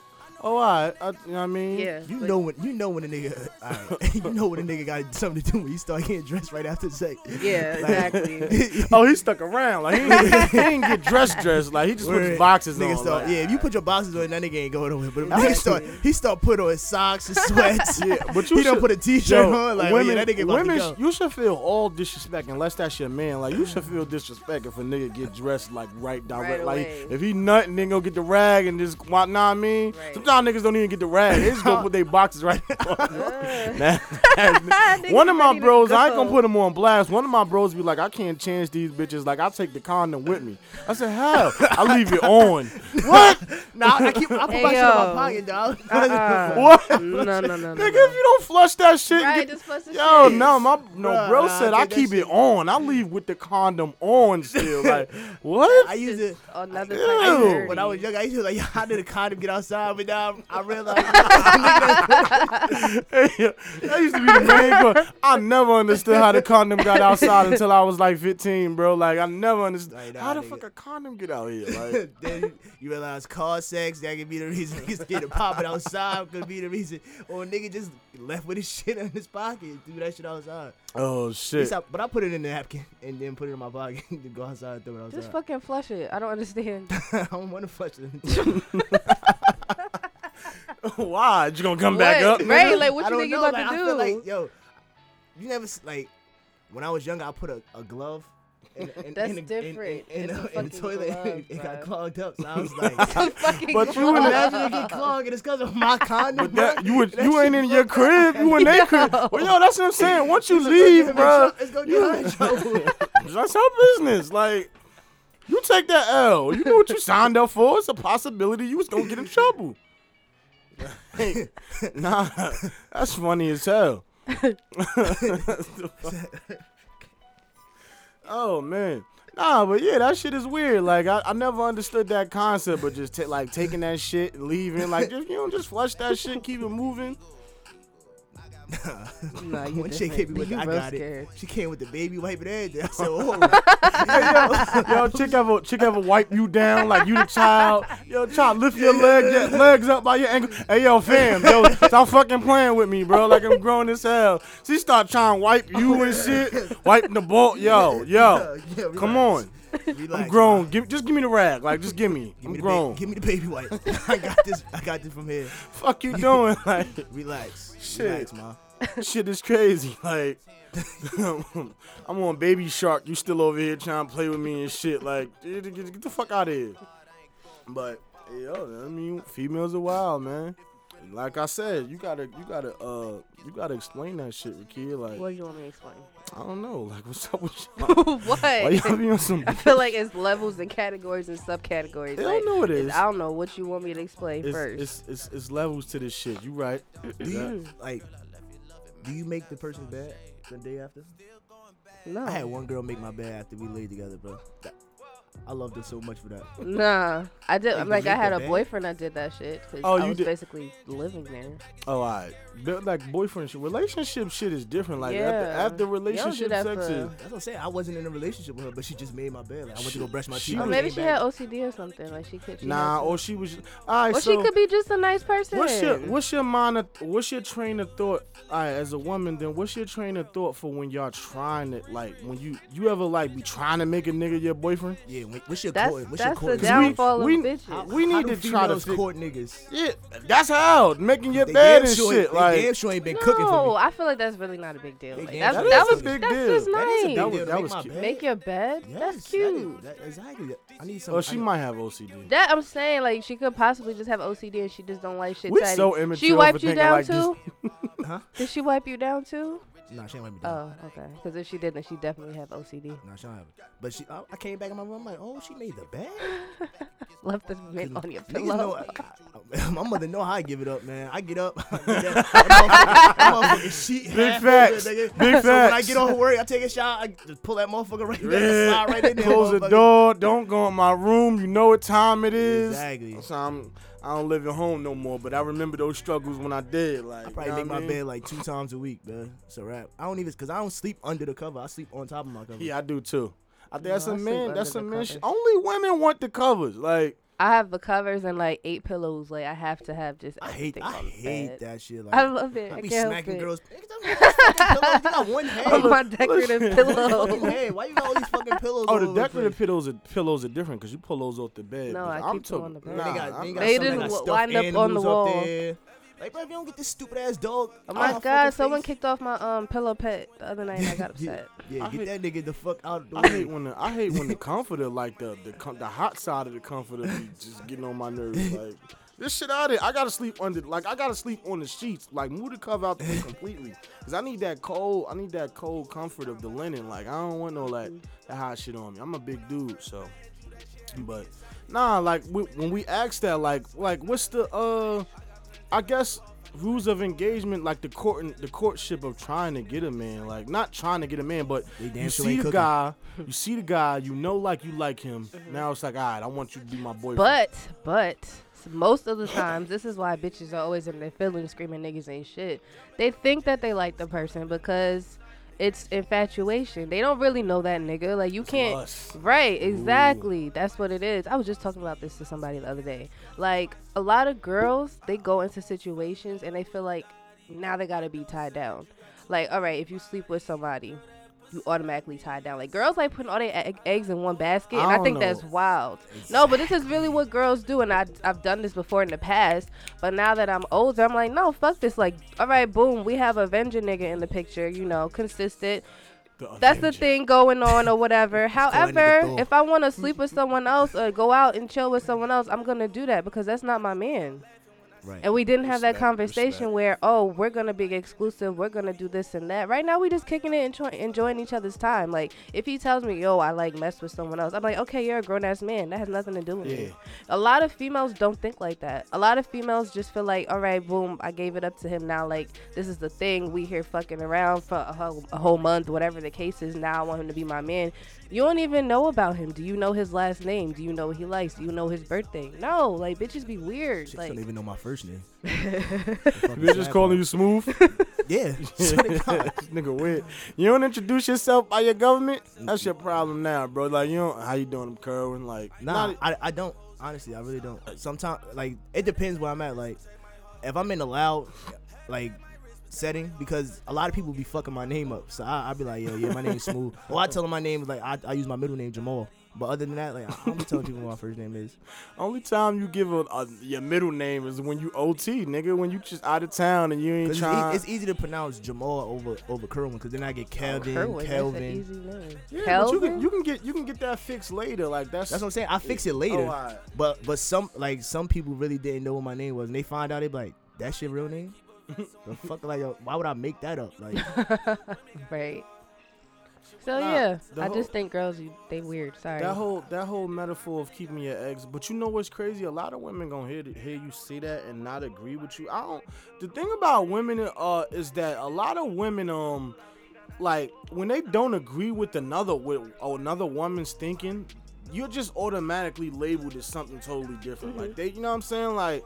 Oh, I, I, you know what I mean? Yeah. You like, know when you know when a nigga, right, you know when a nigga got something to do when he start getting dressed right after sex. Yeah, like, exactly. Oh, he stuck around. Like he didn't, he didn't get dressed dressed. Like he just Word. put his boxes nigga on. Start, like, yeah, if you put your boxes on, that nigga ain't going nowhere. But if nigga start, he start put on his socks and sweats. Yeah, but you he should, don't put a t-shirt yo, on. Like women, yeah, that nigga women, sh- you should feel all disrespect unless that's your man. Like you should feel disrespect if a nigga get dressed like right direct. Right like away. If he nutting, then go get the rag and just what nah I mean. Right. Y'all niggas don't even get the rag. They just gonna put their boxes right there. One of my bros, I ain't gonna put them on blast. One of my bros be like, I can't change these bitches. Like, I take the condom with me. I said, how? I leave it on. What? Nah, I keep. I put hey, my yo. shit in my pocket, dog. Uh-uh. What? No, no, no, no. Nigga, no. If you don't flush that shit, right, get, flush yo, shit. no, my no Bruh, bro nah, said I, I keep it shit. on. I leave with the condom on still. Like, what? I used it. Another thing. When I was young, I used to like, how did the condom get outside? But now I realize hey, that used to be the main part. I never understood how the condom got outside until I was like fifteen, bro. Like I never understood like, nah, how the nigga. fuck a condom get out here. Like then you realize car sex that could be the reason niggas get to pop it outside could be the reason, or a nigga just left with his shit in his pocket, threw that shit outside. Oh shit! I, but I put it in the napkin and then put it in my pocket to go outside and throw it outside. Just fucking flush it. I don't understand. I don't want to flush it. Why? You gonna come what? back up? Right? Like, what you think you about like, to do? I feel like, yo, you never, like, when I was younger, I put a, a glove in, in, That's in, different. in, in, in, in, in the toilet. Glove, it it got clogged up, so I was like, fucking but you imagine it get clogged, and it's because of my condom. But that, you would, that you ain't in your crib, you in their crib. Well, yo, that's what I'm saying. Once you leave, bro, it's gonna get hot. That's our business. Like, you take that L. You know what you signed up for. It's a possibility you was gonna get in trouble. Hey, nah, that's funny as hell. Oh man, nah, but yeah, that shit is weird. Like I, I never understood that concept, but just t- like taking that shit, and leaving, like just, you know, just flush that shit, keep it moving. Nah, when she came with the, I got scared. it. She came with the baby wiping everything. I said, "Oh, right. yo, yo, chick ever, chick ever wipe you down like you the child? Yo, child, lift your leg, your legs up by your ankle. Hey, yo, fam, yo, stop fucking playing with me, bro. Like I'm grown as hell. She start trying to wipe you and shit, wiping the ball. Yo, yo, yeah, yeah, come on." Relax, I'm grown. Give, just give me the rag. Like, just give me. Give I'm me grown. Ba- give me the baby wipe. I got this. I got this from here. Fuck you doing? Like, relax. Shit, relax, ma. Shit is crazy. Like, I'm on Baby Shark. You still over here trying to play with me and shit. Like, get the fuck out of here. But yo, I mean, females are wild, man. Like I said, you gotta, you gotta, uh, you gotta explain that shit, Rikia. Like, what do you want me to explain? I don't know. Like, what's up with y'all? What? Why y'all be on some? I feel like it's levels and categories and subcategories. I like, don't know what it is. I don't know what you want me to explain it's, first. It's, it's it's levels to this shit. You right? Do you like? Do you make the person bad the day after? No. I had one girl make my bed after we laid together, bro. I loved her so much for that. Nah, I did. Like, like I had a band? boyfriend that did that shit. Oh, I was did. basically living there. Oh, alright. Like boyfriend shit, relationship shit is different. Like yeah. after, after relationship that sex. For... Is, that's what I'm saying. I wasn't in a relationship with her, but she just made my bed. Like, I went to go brush my teeth. Or maybe she back. had O C D or something. Like she could. She nah, or she was. All right, or so she could be just a nice person. What's your What's your mind? Of, what's your train of thought? All right, as a woman, then what's your train of thought for when y'all trying to like when you you ever like be trying to make a nigga your boyfriend? Yeah. saying. What's your that's, court? What's that's your court? The downfall we, of we, bitches. How, we need how do to try to court niggas. Yeah, that's how making your they bed and sure, shit. They like damn sure ain't been no, cooking for me. No, I feel like that's really not a big deal. Like, that's, that, that was big that's deal. Just nice. That, that was that was cute. Make your bed. Yes, that's cute. That is, that, exactly. I need some. Oh, she might have O C D. That I'm saying, like she could possibly just have O C D and she just don't like shit. We so immature. She wiped you down too. Huh? Did she wipe you down too? No, she ain't let me do it. Oh, okay. Because if she didn't, she definitely have O C D. No, she don't have it. But she, I, I came back in my room, I'm like, oh, she made the bed? Left the mint on your pillow. Know, I, I, my mother know how I give it up, man. I get up. I get up I Big facts. Big so facts. When I get off work, I take a shower. I just pull that motherfucker right there. Slide right in there. Close the door. Don't go in my room. You know what time it is. Exactly. So I'm... I don't live at home no more, but I remember those struggles when I did. Like, I probably you know make my mean? bed like two times a week, man. It's a wrap. I don't even, because I don't sleep under the cover. I sleep on top of my cover. Yeah, I do too. I think no, that's I a man. That's a man. Sh- only women want the covers. Like, I have the covers and like eight pillows. Like I have to have just. I hate. I hate bed. that shit. Like, I love it. I be I can't smacking girls. I got one head. Oh, my decorative pillow. Hey, why you got all these fucking pillows? Oh, the decorative pillows are pillows are different because you pull those off the bed. No, I keep them on the bed. Nah, they got, they got they didn't got wind up on the wall. Like, bro, if you don't get this stupid ass dog. Oh my God, someone face. kicked off my um pillow pet the other night and I got upset. Yeah, yeah get hate, that nigga the fuck out of the way. I hate when the, I hate when the comforter, like the the, com- the hot side of the comforter be just getting on my nerves. Like, this shit out of it. I gotta sleep under, like I gotta sleep on the sheets. Like, move the cover out the way completely. Cause I need that cold, I need that cold comfort of the linen. Like, I don't want no, like, that hot shit on me. I'm a big dude, so. But, nah, like, we, when we asked that, like, like, what's the, uh... I guess rules of engagement, like the court, the courtship of trying to get a man, like not trying to get a man, but you see the cooking. guy, you see the guy, you know, like you like him. Mm-hmm. Now it's like, all right, I want you to be my boyfriend. But, but most of the times, this is why bitches are always in their feelings, screaming niggas ain't shit. They think that they like the person because it's infatuation. They don't really know that nigga. Like you it's can't, lust. right? Exactly. Ooh. That's what it is. I was just talking about this to somebody the other day. Like a lot of girls, they go into situations and they feel like now they gotta be tied down. Like, all right, if you sleep with somebody, you automatically tied down. Like girls like putting all their egg- eggs in one basket, and I, I think know. that's wild. Exactly. No, but this is really what girls do, and I I've done this before in the past. But now that I'm older, I'm like, no, fuck this. Like, all right, boom, we have Avenger nigga in the picture. You know, consistent. The that's the thing going on or whatever. However, if I want to sleep with someone else or go out and chill with someone else, I'm gonna do that because that's not my man. Right. And we didn't respect, have that conversation respect. where, oh, we're going to be exclusive. We're going to do this and that. Right now, we just kicking it and enjoy- enjoying each other's time. Like, if he tells me, yo, I, like, mess with someone else, I'm like, okay, you're a grown-ass man. That has nothing to do with yeah. me. A lot of females don't think like that. A lot of females just feel like, all right, boom, I gave it up to him now. Like, this is the thing. We here fucking around for a whole, a whole month, whatever the case is. Now I want him to be my man. You don't even know about him. Do you know his last name? Do you know what he likes? Do you know his birthday? No. Like, bitches be weird. Shit, like, I don't even know my first. Bitch just calling you smooth. Yeah, nigga weird. You don't introduce yourself by your government. That's your problem now, bro. Like you don't. How you doing, I'm curling. Like nah, not, I I don't. Honestly, I really don't. Sometimes, like it depends where I'm at. Like if I'm in a loud, like setting, because a lot of people be fucking my name up. So I I be like, yo, yeah, my name's Smooth. Or I tell them my name is like I I use my middle name Jamal. But other than that, like I don't tell people what my first name is. Only time you give a, a your middle name is when you O T, nigga. When you just out of town and you ain't trying. It's, it's easy to pronounce Jamal over over Kerwin because then I get Calvin, oh, Kerwin, Calvin. That's an easy name. Yeah, Calvin? But you can you can get you can get that fixed later. Like that's that's what I'm saying. I fix it later. Oh, right. But but some like some people really didn't know what my name was, and they find out they be like, that's your real name? The fuck, like why would I make that up? Like, right. So nah, yeah, I whole, just think girls, you, they weird. Sorry. That whole that whole metaphor of keeping your eggs, but you know what's crazy? A lot of women gonna hear hear you say that and not agree with you. I don't. The thing about women uh is that a lot of women um like when they don't agree with another with another woman's thinking, you're just automatically labeled as something totally different. Mm-hmm. Like they, you know what I'm saying? Like.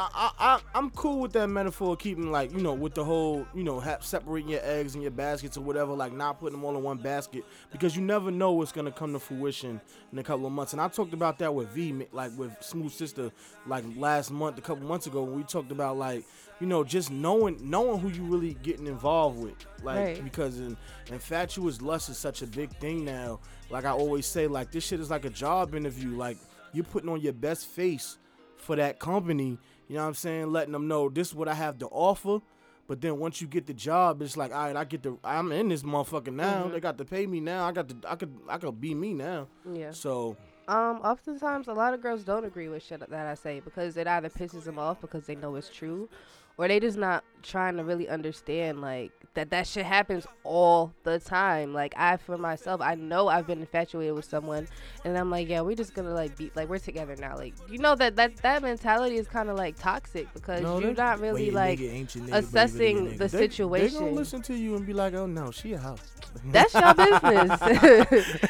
I, I, I'm cool with that metaphor, keeping, like, you know, with the whole, you know, ha- separating your eggs and your baskets or whatever, like, not putting them all in one basket, because you never know what's going to come to fruition in a couple of months. And I talked about that with V, like, with Smooth Sister, like, last month, a couple months ago, when we talked about, like, you know, just knowing knowing who you really getting involved with. Like, right. Because in, infatuous lust is such a big thing now. Like, I always say, like, this shit is like a job interview. Like, you're putting on your best face for that company. You know what I'm saying? Letting them know this is what I have to offer. But then once you get the job, it's like, all right, I get the, I'm in this motherfucker now. Mm-hmm. They got to pay me now. I got to, I could, I could be me now. Yeah. So. Um, oftentimes a lot of girls don't agree with shit that I say, because it either pisses them off because they know it's true, or they just not trying to really understand, like, that that shit happens all the time. Like, I, for myself, I know I've been infatuated with someone, and I'm like, yeah, we're just gonna, like, be, like, we're together now. Like, you know, that, that, that mentality is kind of, like, toxic, because no, you're not really, wait, like, nigga, nigga, assessing nigga, nigga. the they, situation. They gonna listen to you and be like, oh, no, she a house. That's your business.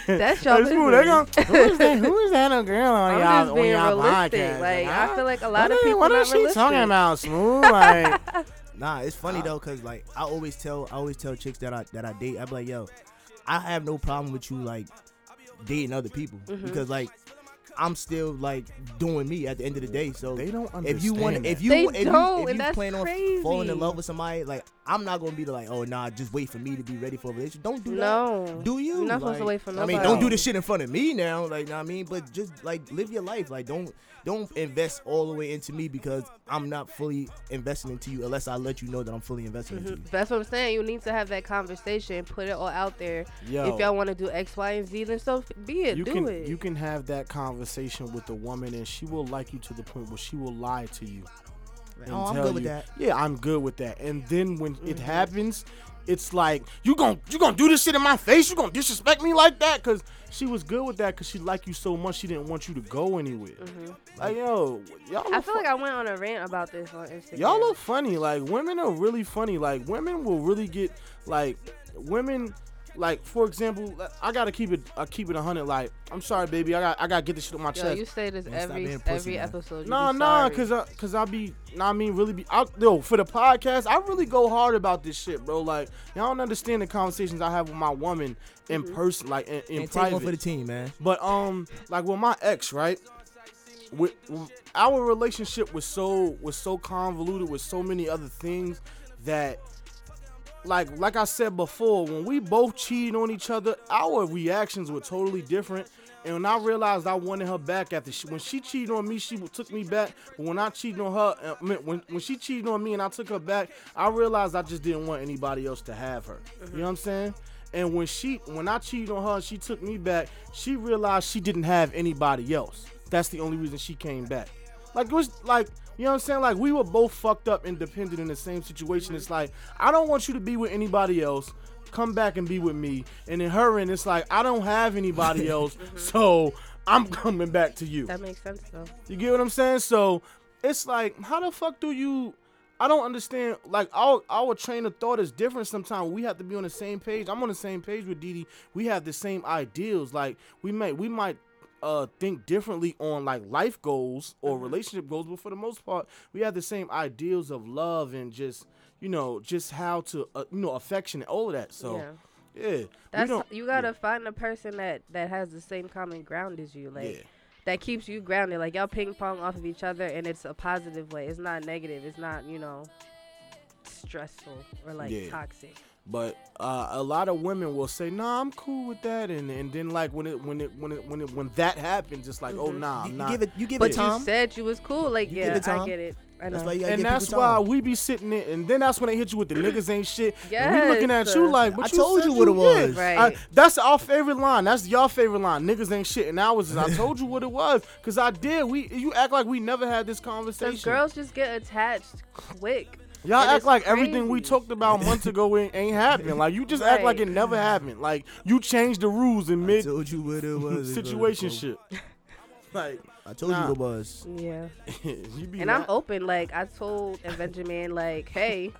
That's your business. Who, gonna, who, is that, who is that a girl on I'm y'all, just being on y'all podcast? Like, I, I feel like a lot of people. What is she realistic? Talking about, Smooth? Like, nah, it's funny oh. though, cause like I always tell, I always tell chicks that I that I date, I be like, yo, I have no problem with you like dating other people, mm-hmm. because like I'm still like doing me at the end of the day. So they don't understand. If you want, if you, if, don't, you if you plan crazy. on falling in love with somebody, like I'm not gonna be like, oh nah, just wait for me to be ready for a relationship. Don't do no. that. Do you? You're not like, supposed to wait for nobody. I mean, don't do this shit in front of me now. Like, know what I mean, but just like live your life. Like, don't don't invest all the way into me, because I'm not fully investing into you unless I let you know that I'm fully invested mm-hmm. into you. That's what I'm saying. You need to have that conversation, put it all out there. Yo, if y'all want to do X, Y, and Z, then so be it. You do can, it. You can have that conversation. Conversation with a woman, and she will like you to the point where she will lie to you. And oh, I'm tell good you, with that. Yeah, I'm good with that. And then when mm-hmm. it happens, it's like you gon' you gonna do this shit in my face. You gonna disrespect me like that? Cause she was good with that, cause she liked you so much. She didn't want you to go anywhere. Mm-hmm. Like yo, y'all. I feel fun- like I went on a rant about this on Instagram. Y'all look funny. Like women are really funny. Like women will really get like women. Like, for example, I gotta keep it. I keep it a hundred. Like, I'm sorry, baby. I got. I gotta get this shit on my chest. Yo, you say this every pussy, every man. episode. You nah, nah, cause I, cause I be. Nah, I mean, really be. I, yo, for the podcast, I really go hard about this shit, bro. Like, y'all don't understand the conversations I have with my woman in mm-hmm. person, like in, in private. Take one for the team, man. But um, like with my ex, right? With, with our relationship was so was so convoluted with so many other things that. Like like I said before, when we both cheated on each other, our reactions were totally different. And when I realized I wanted her back after she, when she cheated on me, she took me back. But when I cheated on her, when when she cheated on me and I took her back, I realized I just didn't want anybody else to have her. Mm-hmm. You know what I'm saying? And when she when I cheated on her and she took me back, she realized she didn't have anybody else. That's the only reason she came back. Like it was like. You know what I'm saying? Like, we were both fucked up and dependent in the same situation. It's like, I don't want you to be with anybody else. Come back and be with me. And in her end, it's like, I don't have anybody else, mm-hmm. so I'm coming back to you. That makes sense, though. You get what I'm saying? So, it's like, how the fuck do you... I don't understand. Like, our, our train of thought is different sometimes. We have to be on the same page. I'm on the same page with Didi. We have the same ideals. Like, we might... We might Uh, think differently on like life goals or relationship goals, but for the most part, we have the same ideals of love and just you know just how to uh, you know affection and all of that. So yeah, yeah that's you gotta yeah. find a person that that has the same common ground as you, like yeah. that keeps you grounded. Like y'all ping pong off of each other, and it's a positive way. It's not negative. It's not you know stressful or like yeah. toxic. But uh, a lot of women will say, "Nah, I'm cool with that," and and then like when it when it when it when it, when that happens, it's like, mm-hmm. "Oh nah, I'm you, not." Give it, you give but it time. But you said you was cool, like you yeah, I get it. I know. That's like and that's why time. We be sitting there, and then that's when they hit you with the niggas ain't shit. Yes, and we looking at you like, what I you told you what it was. Right. I, that's our favorite line. That's your favorite line. Niggas ain't shit. And ours is, I told you what it was. Because I did. We You act like we never had this conversation. Because girls just get attached quick. Y'all and act like crazy. Everything we talked about months ago ain't, ain't happened. Like, you just right. act like it never happened. Like, you changed the rules in mid situationship. Like, I told nah. you it was. Yeah. And right. I'm open. Like, I told Avenger Man, like, hey.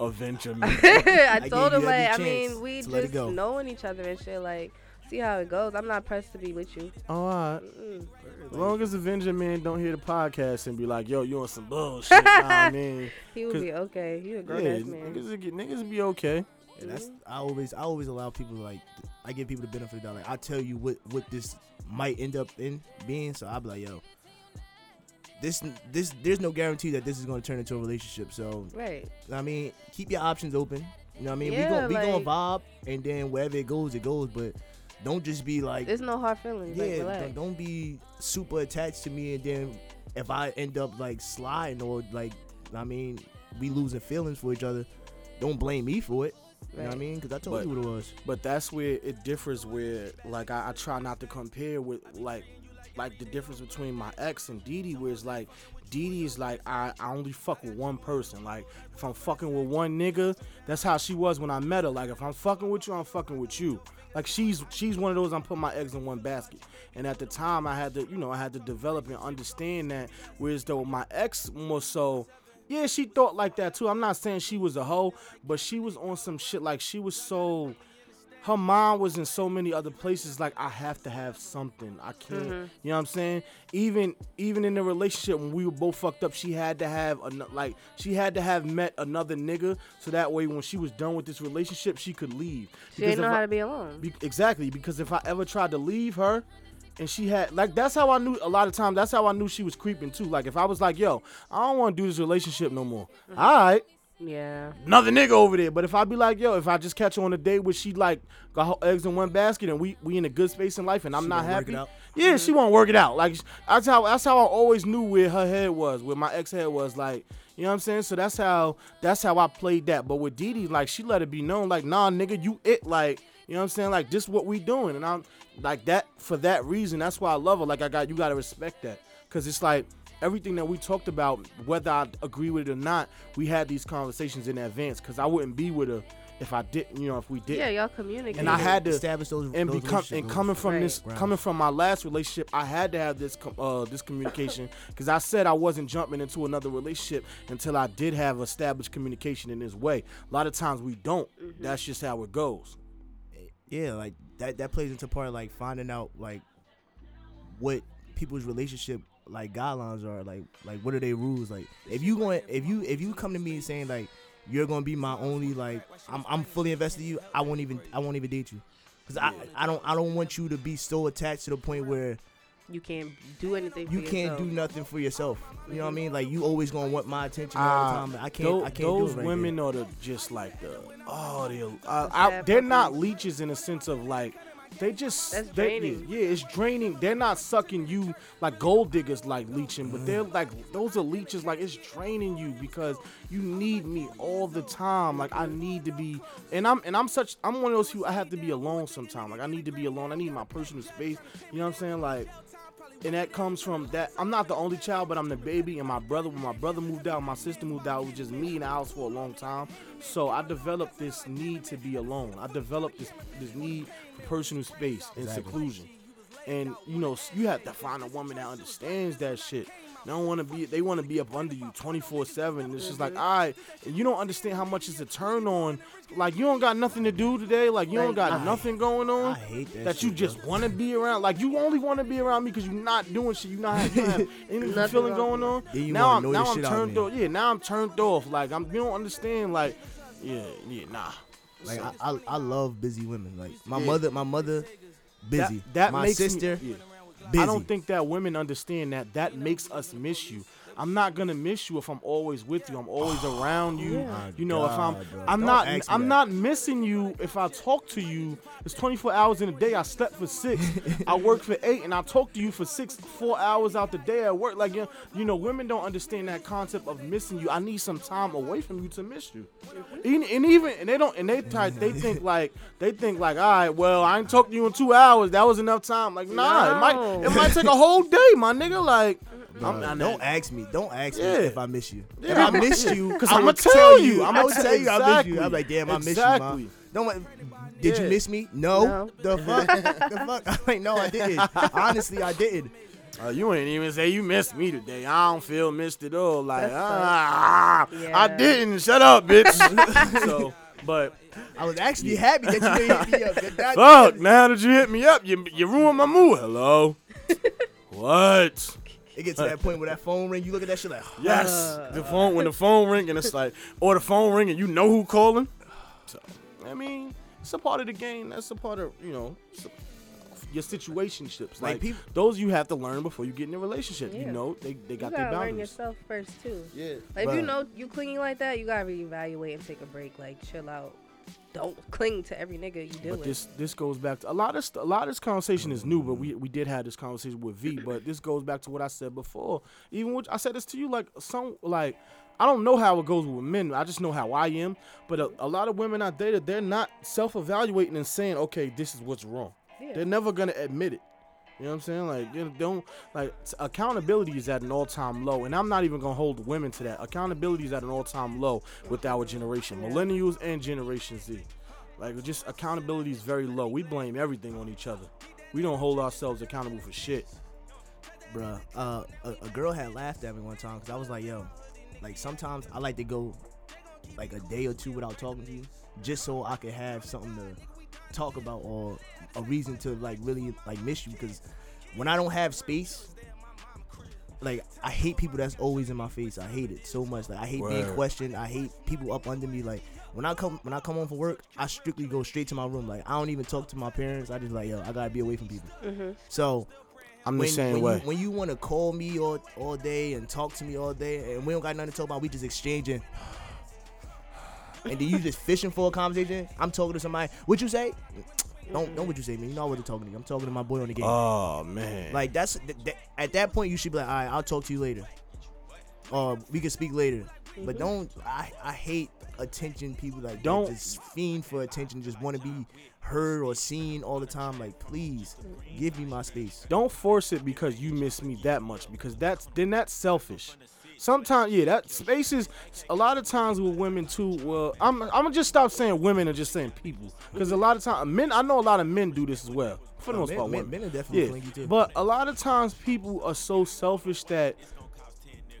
Avenger Man. I told I him, like, I mean, we just knowing each other and shit. Like, see how it goes. I'm not pressed to be with you. All right. Mm-mm. As long as the Avenger man don't hear the podcast and be like, yo, you on some bullshit. I mean, he would be okay. He a grown yeah, ass man. Niggas, niggas be okay. Yeah, that's I always I always allow people, like, I give people the benefit of the doubt. Like, I tell you what, what this might end up in being, so I'll be like, yo, this this there's no guarantee that this is going to turn into a relationship. So, right. I mean, keep your options open. You know what I mean? Yeah, we going to like, vibe, and then wherever it goes, it goes. But don't just be like... There's no hard feelings. Yeah, like, don't, don't be super attached to me, and then if I end up, like, sliding or, like, I mean, we losing feelings for each other, don't blame me for it. You right. know what I mean? Because I told but, you what it was. But that's where it differs where, like, I, I try not to compare with, like, like the difference between my ex and Didi, where it's like... Didi is like, I, I only fuck with one person. Like, if I'm fucking with one nigga, that's how she was when I met her. Like, if I'm fucking with you, I'm fucking with you. Like, she's she's one of those, I'm putting my eggs in one basket. And at the time, I had to, you know, I had to develop and understand that. Whereas though my ex more so, yeah, she thought like that too. I'm not saying she was a hoe, but she was on some shit. Like, she was so... Her mind was in so many other places, like, I have to have something. I can't, mm-hmm. you know what I'm saying? Even even in the relationship, when we were both fucked up, she had to have, an- like, she had to have met another nigga, so that way when she was done with this relationship, she could leave. She didn't know how I, to be alone. Be- exactly, because if I ever tried to leave her, and she had, like, that's how I knew, a lot of times, that's how I knew she was creeping, too. Like, if I was like, yo, I don't want to do this relationship no more. Mm-hmm. All right. Yeah. Another nigga over there. But if I be like, yo, if I just catch her on a day where she like got her eggs in one basket and we, we in a good space in life and I'm she not happy. Yeah, mm-hmm. she won't work it out. Like that's how that's how I always knew where her head was, where my ex head was, like, you know what I'm saying? So that's how that's how I played that. But with Didi, like she let it be known, like, nah nigga, you it like you know what I'm saying? Like this what we doing. And I'm like that for that reason, that's why I love her. Like I got you gotta respect that. Cause it's like everything that we talked about, whether I agree with it or not, we had these conversations in advance because I wouldn't be with her if I didn't, you know, if we didn't. Yeah, y'all communicated. And I had to establish those and those become and coming from right. this, right. coming from my last relationship, I had to have this uh, this communication because I said I wasn't jumping into another relationship until I did have established communication in this way. A lot of times we don't. Mm-hmm. That's just how it goes. Yeah, like that. That plays into part of, like finding out like what people's relationship. Like guidelines are like like what are their rules? Like if you going if you if you come to me saying like you're gonna be my only, like I'm I'm fully invested in you, I won't even I won't even date you because I I don't I don't want you to be so attached to the point where you can't do anything for you yourself. can't do nothing for yourself. You know what I mean? Like you always gonna want my attention all the time. I can't those, I can't those do it right women there. Are the, just like the oh they uh, I, they're not leeches in a sense of like. They just, That's they, draining. Yeah, it's draining. They're not sucking you like gold diggers like leeching, but they're like, those are leeches. Like, it's draining you because you need me all the time. Like, I need to be, and I'm and I'm such, I'm one of those who I have to be alone sometimes. Like, I need to be alone. I need my personal space. You know what I'm saying? Like, and that comes from that. I'm not the only child, but I'm the baby. And my brother, when my brother moved out, my sister moved out, it was just me in the house for a long time. So I developed this need to be alone. I developed this this need for personal space and exactly. seclusion. And, you know, you have to find a woman that understands that shit. They don't want to be, they want to be up under you twenty-four seven. And it's just like, all right. And you don't understand how much it's a turn on. Like, you don't got nothing to do today. Like, you don't got I, nothing going on. I hate that That shit, you just want to be around. Like, you only want to be around me because you're not doing shit. You not have, you have any feeling going on. Yeah, now I'm, now I'm turned off. Yeah, now I'm turned off. Like, I'm, you don't understand. Like, yeah, yeah, nah. Like, so, I, I, I love busy women. Like, my yeah. mother, my mother, busy. That, that my makes sister, me, yeah. Busy. I don't think that women understand that that makes us miss you. I'm not gonna miss you if I'm always with you. I'm always around you. Yeah. You know, God, if I'm, I'm not, I'm that. not missing you if I talk to you. It's twenty-four hours in a day. I slept for six. I work for eight, and I talk to you for six, four hours out the day at work. Like, you know, women don't understand that concept of missing you. I need some time away from you to miss you. And, and even, and they don't, and they try, they think like, they think like, all right, well, I ain't talked to you in two hours. That was enough time. Like, nah, no. it might, it might take a whole day, my nigga. Like. I'm, I'm don't ask me. Don't ask yeah. me if I miss you. Yeah. If I miss you, because I'm gonna tell you. I'm gonna tell you. I miss you. I'm like, damn, I exactly. miss you, man. Don't. Did yeah. you miss me? No. no. The fuck. the fuck. I mean, no, I didn't. Honestly, I didn't. Uh, you ain't even say you missed me today. I don't feel missed at all. Like, ah, yeah. I didn't. Shut up, bitch. So But I was actually happy that you didn't hit me up. That, that, Fuck, that, now that you hit me up, you you ruined my mood. Hello? What? It gets to that point where that phone ring, you look at that shit like, oh. Yes. The phone, when the phone ring and it's like, or the phone ring and you know who calling. So, I mean, it's a part of the game. That's a part of, you know, your situationships. Like, like people, those you have to learn before you get in a relationship. Yeah. You know, they, they got their boundaries. You gotta learn yourself first, too. Yeah. Like, if you know you clingy like that, you gotta reevaluate and take a break. Like, chill out. Don't cling to every nigga you deal with. But this this goes back to a lot of st- a lot of this conversation is new, but we, we did have this conversation with V. But this goes back to what I said before. Even which I said this to you, like some like I don't know how it goes with men. I just know how I am. But a, a lot of women I dated, they're not self evaluating and saying, okay, this is what's wrong. Yeah. They're never gonna admit it. You know what I'm saying? Like, you don't like accountability is at an all-time low, and I'm not even gonna hold women to that. Accountability is at an all-time low with our generation, millennials and Generation Z. Like, just accountability is very low. We blame everything on each other. We don't hold ourselves accountable for shit, bruh. Uh, a, a girl had laughed at me one time because I was like, yo, like sometimes I like to go like a day or two without talking to you, just so I could have something to talk about or a reason to like really like miss you, because when I don't have space, like I hate people that's always in my face. I hate it so much. Like I hate Word. being questioned. I hate people up under me. Like when I come when I come home from work, I strictly go straight to my room. Like I don't even talk to my parents. I just like, yo, I gotta be away from people. Mm-hmm. So I'm the when, same when way. You, when you want to call me all all day and talk to me all day, and we don't got nothing to talk about, we just exchanging. And then you just fishing for a conversation. I'm talking to somebody. What you say? Don't know what you say, man. You know I wasn't talking to you. I'm talking to my boy on the game. Oh, man. Like, that's that, that, at that point, you should be like, all right, I'll talk to you later. Uh, we can speak later. Mm-hmm. But don't, I, I hate attention people like don't. that just fiend for attention, just want to be heard or seen all the time. Like, please, give me my space. Don't force it because you miss me that much, because that's then that's selfish. Sometimes, yeah, that space is a lot of times with women too. Well, I'm I'm gonna just stop saying women and just saying people, because a lot of times men, I know a lot of men do this as well. For the most part, men, men are definitely clingy too. But a lot of times people are so selfish that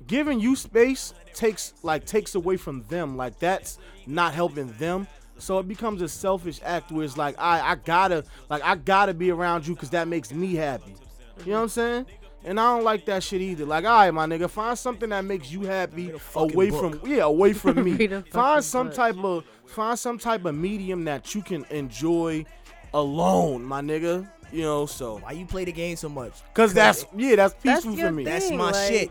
giving you space takes like takes away from them. Like that's not helping them. So it becomes a selfish act where it's like I I gotta like I gotta be around you because that makes me happy. You know what I'm saying? And I don't like that shit either. Like, all right, my nigga, find something that makes you happy away book. from yeah, away from me. Find some book. type of find some type of medium that you can enjoy alone, my nigga. You know, so why you play the game so much? Cause, Cause that's yeah, that's peaceful that's for me. Thing, that's my like, shit.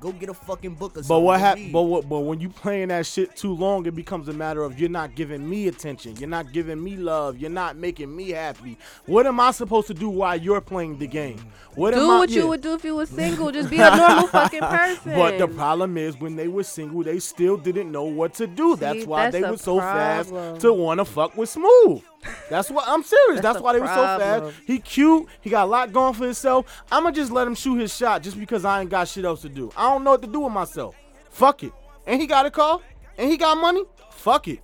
Go get a fucking book or something. But what happened? But what? But when you playing that shit too long, it becomes a matter of you're not giving me attention. You're not giving me love. You're not making me happy. What am I supposed to do while you're playing the game? What do am I, what yeah. you would do if you were single. Just be a normal fucking person. But the problem is when they were single, they still didn't know what to do. See, that's why that's they were so problem. fast to want to fuck with Smooth. That's what I'm serious. That's, that's why they were so fast. He cute. He got a lot going for himself. I'ma just let him shoot his shot just because I ain't got shit else to do. I don't know what to do with myself. Fuck it. And he got a car. And he got money. Fuck it.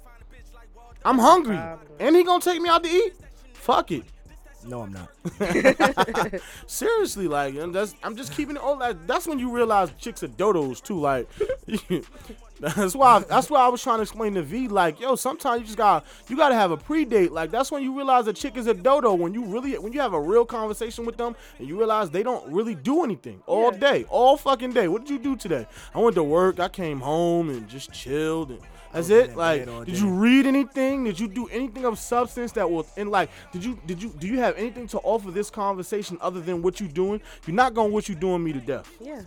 I'm hungry. And he gonna take me out to eat. Fuck it. No, I'm not. Seriously, like that's, I'm just keeping it all. Like, that's when you realize chicks are dodos too. Like. That's why. I, that's why I was trying to explain to V. Like, yo, sometimes you just got you gotta have a pre-date. Like, that's when you realize a chick is a dodo. When you really, when you have a real conversation with them, and you realize they don't really do anything all yeah. day, all fucking day. What did you do today? I went to work. I came home and just chilled. And that's it. Like, did you read anything? Did you do anything of substance that will? And like, did you did you do you have anything to offer this conversation other than what you doing? You're not gonna what you doing me to death. Yeah.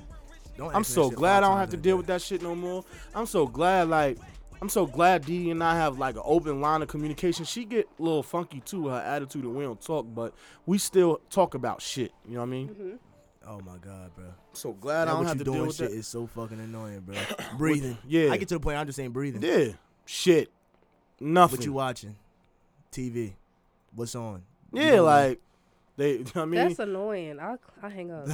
I'm so glad I don't have to deal with that shit no more. I'm so glad, like, I'm so glad Dee and I have, like, an open line of communication. She get a little funky, too, her attitude, and we don't talk, but we still talk about shit. You know what I mean? Mm-hmm. Oh, my God, bro. So glad I don't have to deal with that. What you doing shit is so fucking annoying, bro. Breathing. Yeah. I get to the point I'm just saying breathing. Yeah. Shit. Nothing. What you watching? T V. What's on? Yeah, like. They, I mean, that's annoying. I'll, I'll hang up.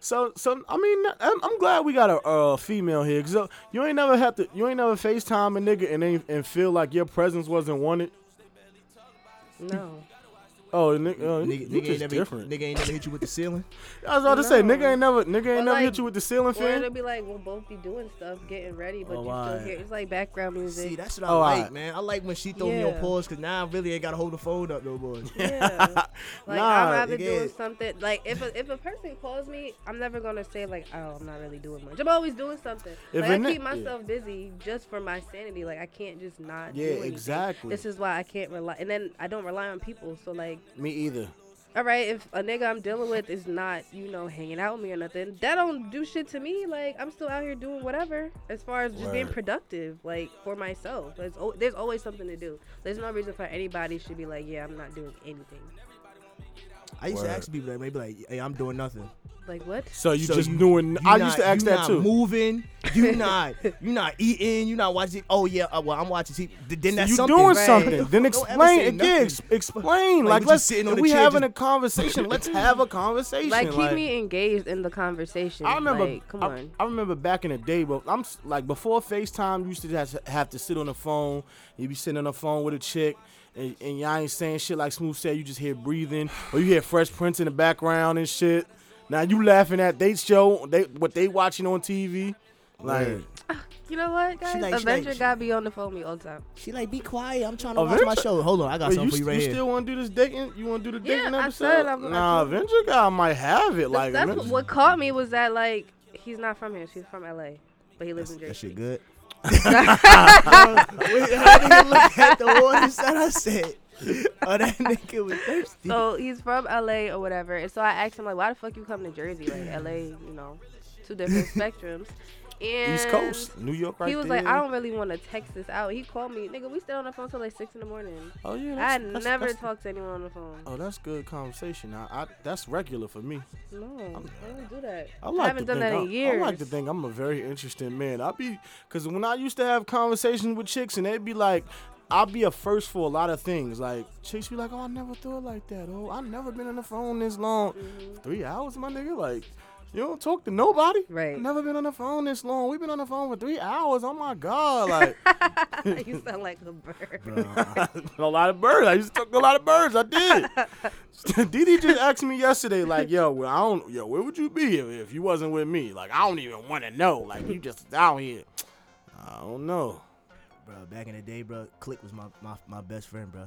so, so I mean, I'm, I'm glad we got a uh, female here. Cause uh, you ain't never have to, you ain't never FaceTime a nigga and and feel like your presence wasn't wanted. No. Oh, nigga, uh, nigga, nigga ain't never different. Nigga ain't never hit you with the ceiling. I was about no. to say, nigga ain't never, nigga ain't well, never like, hit you with the ceiling fan. It'll be like we'll both be doing stuff, getting ready, but oh, you right. still hear it's like background music. See, that's what I oh, like, right. man. I like when she throw yeah. me on pause because now I really ain't gotta hold the phone up no more. Yeah, like nah, I'd rather doing something. Like if a, if a person calls me, I'm never gonna say like, oh, I'm not really doing much. I'm always doing something. If like I ne- keep myself yeah. busy just for my sanity. Like I can't just not. Yeah, do anything. Exactly. This is why I can't rely, and then I don't rely on people. So like. Me either. All right, if a nigga I'm dealing with is not, you know, hanging out with me or nothing, that don't do shit to me. Like, I'm still out here doing whatever as far as just Word. being productive, like, for myself. There's, o- there's always something to do. There's no reason for anybody should be like, yeah, I'm not doing anything. I used Word. to ask people that, maybe like, hey, I'm doing nothing. Like, what? So you so just you, doing, I not, used to ask that too. You're not moving, you're not, you not eating, you're not watching, oh yeah, uh, well, I'm watching T V. Then so that's you something. You're doing right. something. Then explain, again, ex- explain. Like, like let's, if we having just... a conversation, let's have a conversation. Like, keep like, me engaged in the conversation. I remember, like, come I, on. I remember back in the day, but I'm, like, before FaceTime, you used to have to, have to sit on the phone. You'd be sitting on the phone with a chick. And, and y'all ain't saying shit like Smooth said. You just hear breathing, or you hear Fresh Prince in the background and shit. Now you laughing at they show they what they watching on T V. Like, yeah. You know what, guys? Like, Avenger like, gotta be on the phone with me all the time. She like, be quiet. I'm trying to Avenger? watch my show. Hold on, I got Wait, something you, for you right you here. You still want to do this dating? You want to do the dating yeah, episode? I said I'm nah, Avenger guy might have it. Like, that's what, what caught me was that like he's not from here. She's from L A, but he lives in Jersey. That shit good. uh, wait, how did you look at the waters that I said? Oh, that nigga was thirsty. So he's from L A or whatever, and so I asked him like, why the fuck you come to Jersey? Like L A, you know, two different spectrums. And East Coast, New York, right? He was there. Like, I don't really want to text this out. He called me, nigga. We stayed on the phone till like six in the morning. Oh yeah, that's, I that's, never that's, talked to anyone on the phone. Oh, that's good conversation. I, I that's regular for me. No, I'm, I don't do that. I, like I haven't done that in I, years. I like to think I'm a very interesting man. I be, cause when I used to have conversations with chicks, and they'd be like, I'll be a first for a lot of things. Like chicks be like, oh, I never thought like that. Oh, I've never been on the phone this long. Mm-hmm. Three hours, my nigga. Like. You don't talk to nobody. Right. Never been on the phone this long. We've been on the phone for three hours. Oh, my God. Like, you sound like a bird. Bro, a lot of birds. I used to talk to a lot of birds. I did. Didi just asked me yesterday, like, yo, well, I don't, yo, where would you be if, if you wasn't with me? Like, I don't even want to know. Like, you just out here. I don't know. Bro, back in the day, bro, Click was my, my, my best friend, bro.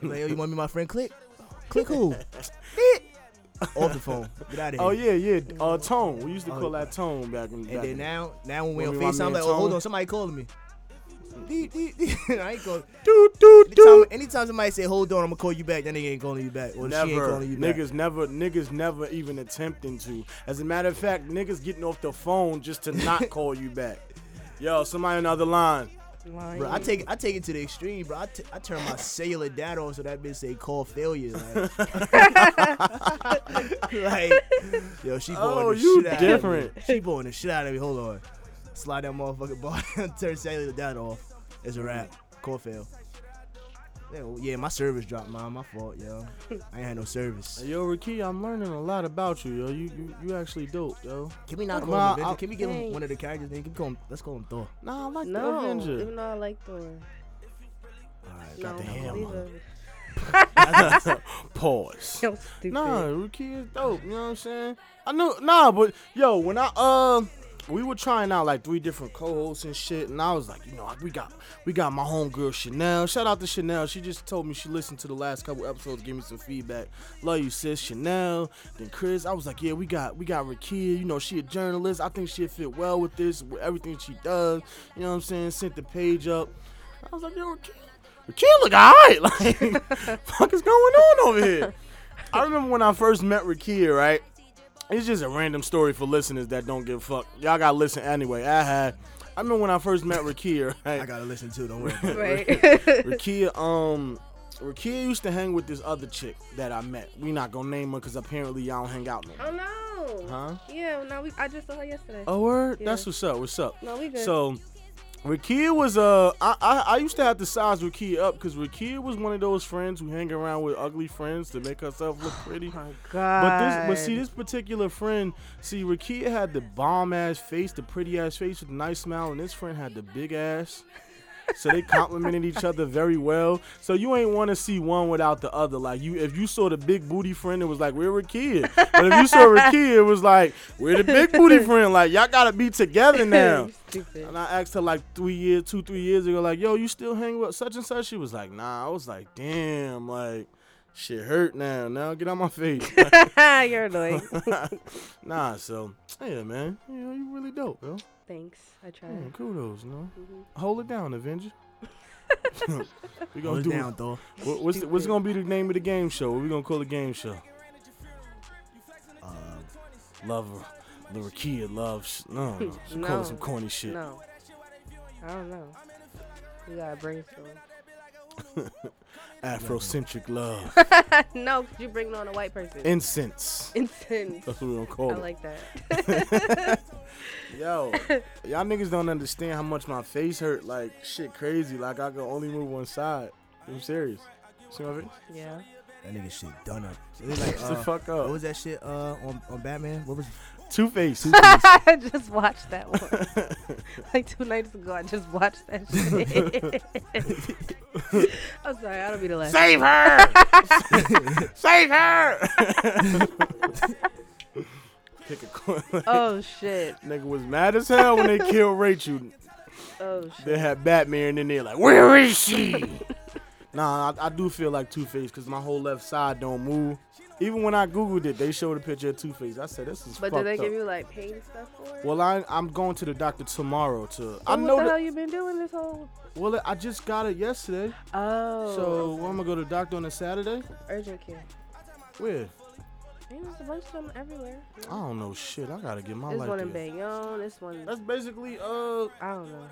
Like, yo, you want to be my friend, Click? Click who? Off the phone. Get out of here. Oh, yeah, yeah. Uh, Tone. We used to oh, call that Tone back in the day. And then now, now when we on FaceTime, I'm like, oh, hold on, somebody calling me. D, D, D. I ain't calling. Do, do, do. Anytime somebody say, hold on, I'm going to call you back, that nigga ain't calling you back. Or never. She ain't calling you back. Niggas never, niggas never even attempting to. As a matter of fact, niggas getting off the phone just to not call you back. Yo, somebody on the other line. Lying. Bro, I take I take it to the extreme, bro. I, t- I turn my cellular data on so that bitch say call failure. Like, like yo, she blowing oh, the you shit different. out of me. She blowing the shit out of me. Hold on, slide that motherfucking bar. Turn cellular data off. It's a wrap. Call fail. Yeah, my service dropped, mom. My fault, yo. I ain't had no service. Hey, yo, Ricky, I'm learning a lot about you, yo. You you, you actually dope, yo. Can we not call nah, him Avenger? Can we give him one of the characters? Then can we call him, let's call him Thor. Nah, I like no, the Avenger. Even though I like Thor. All right, got no, the hammer. Pause. So nah, Ricky is dope. You know what I'm saying? I know. Nah, but yo, when I um. Uh, we were trying out like three different co-hosts and shit, and I was like, you know, we got we got my homegirl Chanel. Shout out to Chanel. She just told me she listened to the last couple episodes, gave me some feedback. Love you, sis. Chanel. Then Chris. I was like, yeah, we got we got Rakia. You know, she a journalist. I think she'd fit well with this, with everything she does. You know what I'm saying? Sent the page up. I was like, yo, Rakia, Rakia look alright. Like, fuck is going on over here? I remember when I first met Rakia, right? It's just a random story for listeners that don't give a fuck. Y'all gotta listen anyway. I had, I remember when I first met Rakia. Right? I gotta listen too. Don't worry. Right. Rakia, um, Rakia used to hang with this other chick that I met. We not gonna name her because apparently y'all don't hang out no more. Oh no. Huh? Yeah. No, we. I just saw her yesterday. Oh, word? Yeah. That's what's up. What's up? No, we good. So. Rakia was uh I, I, I used to have to size Rakia up because Rakia was one of those friends who hang around with ugly friends to make herself look pretty. Oh my God. But this but see this particular friend, see Rakia had the bomb ass face, the pretty ass face with a nice smile, and this friend had the big ass. So they complimented each other very well. So you ain't want to see one without the other. Like, you, if you saw the big booty friend, it was like, we're Rakia. But if you saw Rakia, it was like, we're the big booty friend. Like, y'all got to be together now. Stupid. And I asked her like three years, two, three years ago, like, yo, you still hang with such and such? She was like, nah. I was like, damn, like. Shit hurt now. Now get out my face. You're annoying. Nah, so yeah, man. You know, you really dope, yo. Thanks. I tried. Yeah, kudos, you know. Mm-hmm. Hold it down, Avenger. We gonna Hold do it down, though. What, what's the, what's gonna be the name of the game show? What we gonna call the game show? Uh, Lover, the Rakia loves. No, no. She no. Calling some corny shit. No. I don't know. We gotta brainstorm. Afrocentric love. No, you bring on a white person. Incense. Incense. That's what we're gonna call it. I like that. Yo, y'all niggas don't understand how much my face hurt. Like, shit crazy. Like, I can only move one side. I'm serious. See my face? Yeah. That nigga shit done up. It was like, uh, the fuck up. What was that shit uh, on, on Batman? What was Two-Face. Two-Face. I just watched that one. Like two nights ago, I just watched that shit. I'm sorry, I don't be the last. Save her! Save her! Pick a corner. Oh, shit. Nigga was mad as hell when they killed Rachel. Oh, shit. They had Batman, and then they're like, where is she? Nah, I, I do feel like Two-Face because my whole left side don't move. Even when I Googled it, they showed a picture of Two-Face. I said, this is fucked up. But did they give you, like, pain stuff for it? Well, I, I'm going to the doctor tomorrow to... Well, I know what the hell you been doing this whole... Well, I just got it yesterday. Oh. So, well, I'm going to go to the doctor on a Saturday. Urgent care. Where? There's a bunch of them everywhere. Yeah. I don't know shit. I got to get my life together. This one in Bayonne. This one... That's basically, uh... I don't know.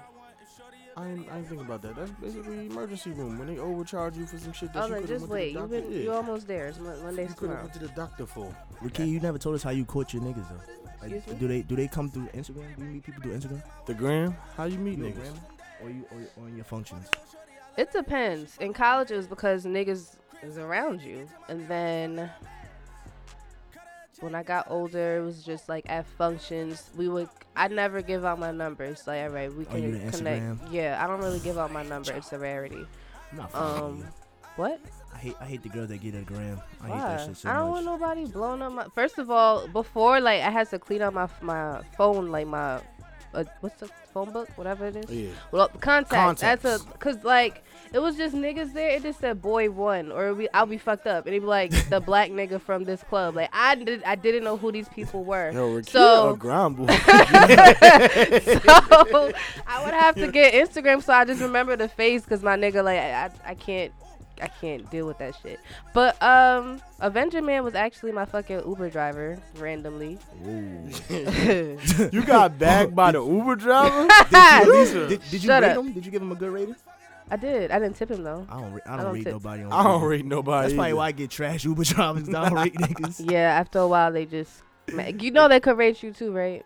I ain't, I ain't think about that. That's basically emergency room when they overcharge you for some shit that oh, you like, just wait. You been, yeah. You almost there. It's Monday tomorrow. You couldn't go to the doctor for. Ricky, you never told us how you caught your niggas though. Like, do they do they come through Instagram? Do you meet people through Instagram? The gram? How you meet you niggas? Gram? Or you or, or in your functions? It depends. In college, it was because niggas is around you, and then when I got older, it was just like at functions. We would. I never give out my number. It's like, all right, we can oh, connect. Instagram? Yeah, I don't really give out my number. It's a rarity. I'm not um, what? I hate. I hate the girls that get a gram. I Why? hate that shit so I don't much. want nobody blowing up my. First of all, before like I had to clean up my my phone, like my, uh, what's the phone book, whatever it is. Yeah. Well, contacts. Contacts. That's a cause like. It was just niggas there. It just said boy one, or we, I'll be fucked up, and it'd be like the black nigga from this club. Like I did, I didn't know who these people were. Yo, Rakia so, so I would have to get Instagram. So I just remember the face because my nigga, like I, I, I can't, I can't deal with that shit. But um, Avenger Man was actually my fucking Uber driver randomly. You got bagged by the Uber driver? Did you, did, did, did you rate him? Did you give him a good rating? I did. I didn't tip him though. I don't. Re- I, don't I don't rate tip. nobody. On I don't rate nobody. That's either. Probably why I get trash Uber drivers. I don't rate niggas. Yeah. After a while, they just. You know they could rate you too, right?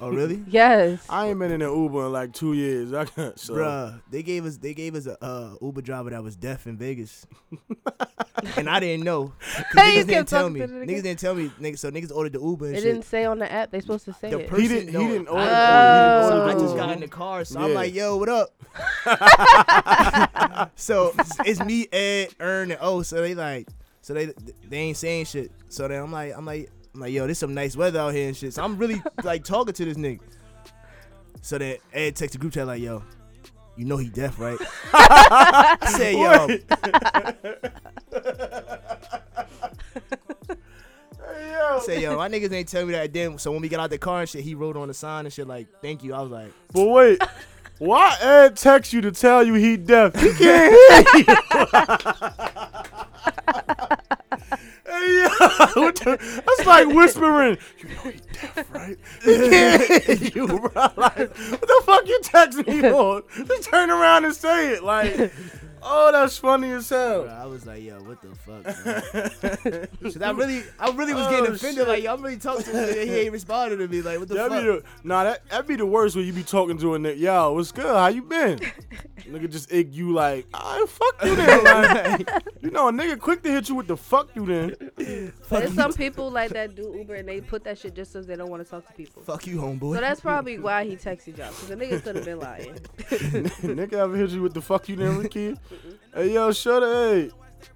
Oh really? Yes. I ain't been in an Uber in like two years. I can't. So. Bruh, they gave us they gave us a uh, Uber driver that was deaf in Vegas, and I didn't know. Niggas didn't tell me. Niggas didn't tell me. Niggas, so niggas ordered the Uber. And it shit. Didn't say on the app. They supposed to say the it. Person, he didn't. No, he didn't order. Oh. He didn't order. So I just got in the car, so yeah. I'm like, "Yo, what up?" So it's me, Ed, Ern, and O. So they like, so they they ain't saying shit. So then I'm like, I'm like. I'm like, yo, there's some nice weather out here and shit. So I'm really, like, talking to this nigga. So then Ed texts the group chat like, yo, you know he deaf, right? I said, yo. I said, yo, my niggas ain't tell me that then. So when we got out the car and shit, he wrote on the sign and shit like, thank you. I was like. But wait. Why Ed text you to tell you he deaf? He can't hear you. Yeah, the, that's like whispering. You know he deaf, right? He can't hear you, bro. Like, what the fuck you texting me for? Just turn around and say it. Like, oh, that's funny as hell. Bro, I was like, yo, what the fuck? Because I really, I really was oh, getting offended. Shit. Like, yo, I'm really talking to him, and he ain't responding to me. Like, what the that'd fuck? Be the, nah, that that'd be the worst when you be talking to a nigga. Yo, what's good? How you been? Nigga just egg you like, I fuck you then. Like, you know, a nigga quick to hit you with the fuck you then. There's some people like that do Uber and they put that shit just so they don't want to talk to people. Fuck you, homeboy. So that's probably why he texted y'all, because the nigga could have been lying. Nigga ever hit you with the fuck you never kid? Hey, yo, shut up. Hey.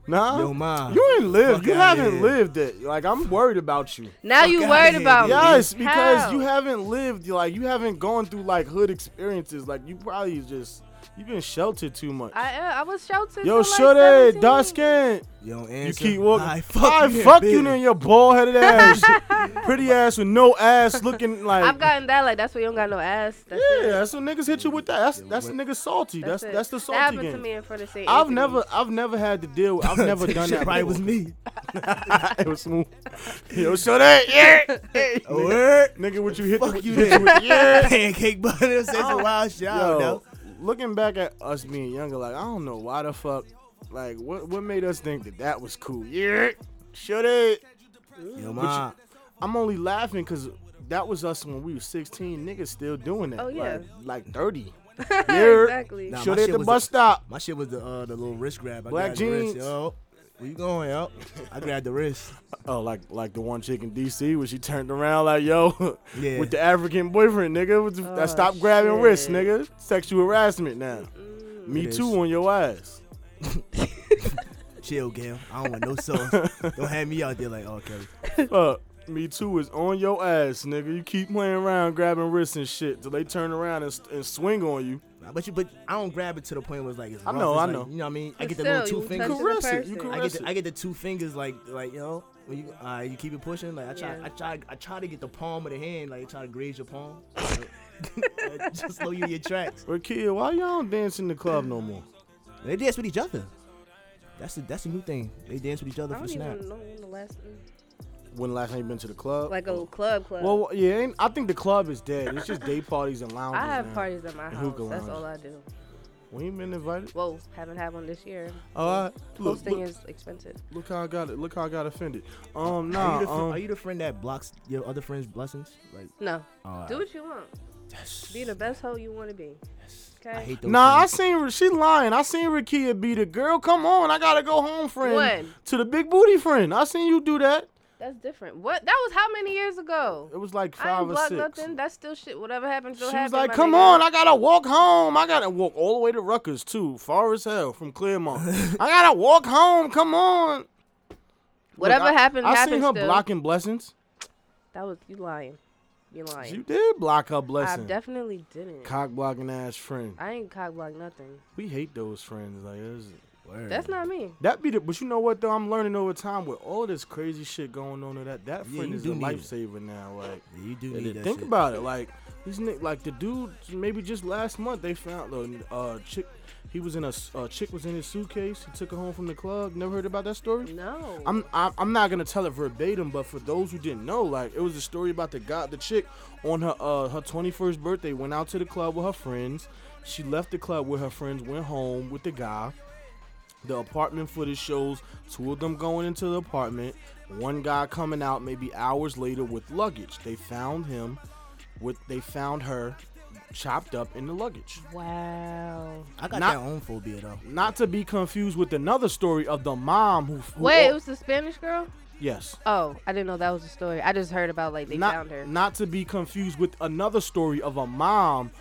Nah, yo, ma, you ain't lived. You haven't here. lived it. Like, I'm worried about you. Now fuck you worried about me? Yes, because How? you haven't lived. Like, you haven't gone through like hood experiences. Like, you probably just you've been sheltered too much. I uh, I was sheltered. Yo, shut like it, dark skin. Yo, answer. You keep walking. I fuck, I you, fuck you in your bald headed ass, pretty ass with no ass, looking like. I've gotten that. Like, that's why you don't got no ass. That's yeah, it. that's what niggas hit you with. That. That's that's niggas salty. That's that's, that's the salty that happened game. To me in front of Saint I've Anthony. never I've never had to deal. with I've never done that. Right, it was me. It was smooth. Yo, show that. Yeah. Hey, nigga, nigga, what you hit? Fuck you with? Yeah. Pancake butter. Say some wild shit. I don't know. Looking back at us being younger, like, I don't know why the fuck, like, what what made us think that that was cool? Yeah, shut it. Yo, ma. I'm only laughing because that was us when we were sixteen. Niggas still doing that. Oh, yeah. Like, like thirty. Yeah. Exactly. Nah, shut it at the bus the, stop. My shit was the uh, the little wrist grab. I Black jeans. Wrist, yo. Where you going, yo? I grabbed the wrist. Oh, like like the one chick in D C where she turned around like, yo, yeah. with the African boyfriend, nigga. With the, oh, that stop grabbing shit. wrist, nigga. Sexual harassment now. Mm, Me too is. on your ass. Chill, Gail. I don't want no sauce. Don't have me out there like, okay. Uh, Me too is on your ass, nigga. You keep playing around grabbing wrists and shit till they turn around and, and swing on you. But you, but I don't grab it to the point where it's like it's rough. I know, it's I like, know. You know what I mean? But I get the still, little two fingers. You caress it. You caress I get the, it. I get the two fingers, like, like you know, when you, uh, you keep it pushing. Like I try, yeah. I try, I try to get the palm of the hand, like I try to graze your palm. Like, just slow you in your tracks. Well, kid, why y'all don't dance in the club no more? They dance with each other. That's the that's the new thing. They dance with each other I for don't snap. Even know when the last. When last time you been to the club? Like a oh. club club. Well, yeah, I think the club is dead. It's just day parties and lounges. I have now. parties at my and house. That's all I do. We ain't been invited. Well, haven't had one this year. Uh, Hosting is expensive. Look how I got it. Look how I got offended. Um, nah. Are you the, um, are you the friend that blocks your other friends' blessings? Like no. Uh, do what you want. Yes. Be the best hoe you want to be. Yes. Okay. I hate those nah, things. I seen her, she lying. I seen Rakia be the girl. Come on, I gotta go home, friend. When? To the big booty friend. I seen you do that. That's different. What? That was how many years ago? It was like five or six. I blocked nothing. That's still shit. Whatever happened, still happened. She was like, come on, I gotta walk home. I gotta walk all the way to Rutgers, too. Far as hell from Claremont. I gotta walk home. Come on. Whatever happened, happened. I seen her blocking blessings. That was, you lying. You lying. You did block her blessing. I definitely didn't. Cock blocking ass friend. I ain't cock block nothing. We hate those friends. Like, it was. Word. That's not me. That be the, but you know what though? I'm learning over time with all this crazy shit going on. That that yeah, friend is a lifesaver it. now. Like yeah, you do need that. Think shit. about it. Like this nigga, like the dude. Maybe just last month they found a uh, chick. He was in a uh, chick was in his suitcase. He took her home from the club. Never heard about that story? No. I'm I, I'm not gonna tell it verbatim, but for those who didn't know, like it was a story about the guy, the chick on her uh, her twenty-first birthday went out to the club with her friends. She left the club with her friends, went home with the guy. The apartment footage shows two of them going into the apartment, one guy coming out maybe hours later with luggage. They found him with they found her chopped up in the luggage. Wow. I got not, that own phobia though. Not to be confused with another story of the mom who, who Wait, oh, it was the Spanish girl? Yes. Oh, I didn't know that was the story. I just heard about like they not, found her. Not to be confused with another story of a mom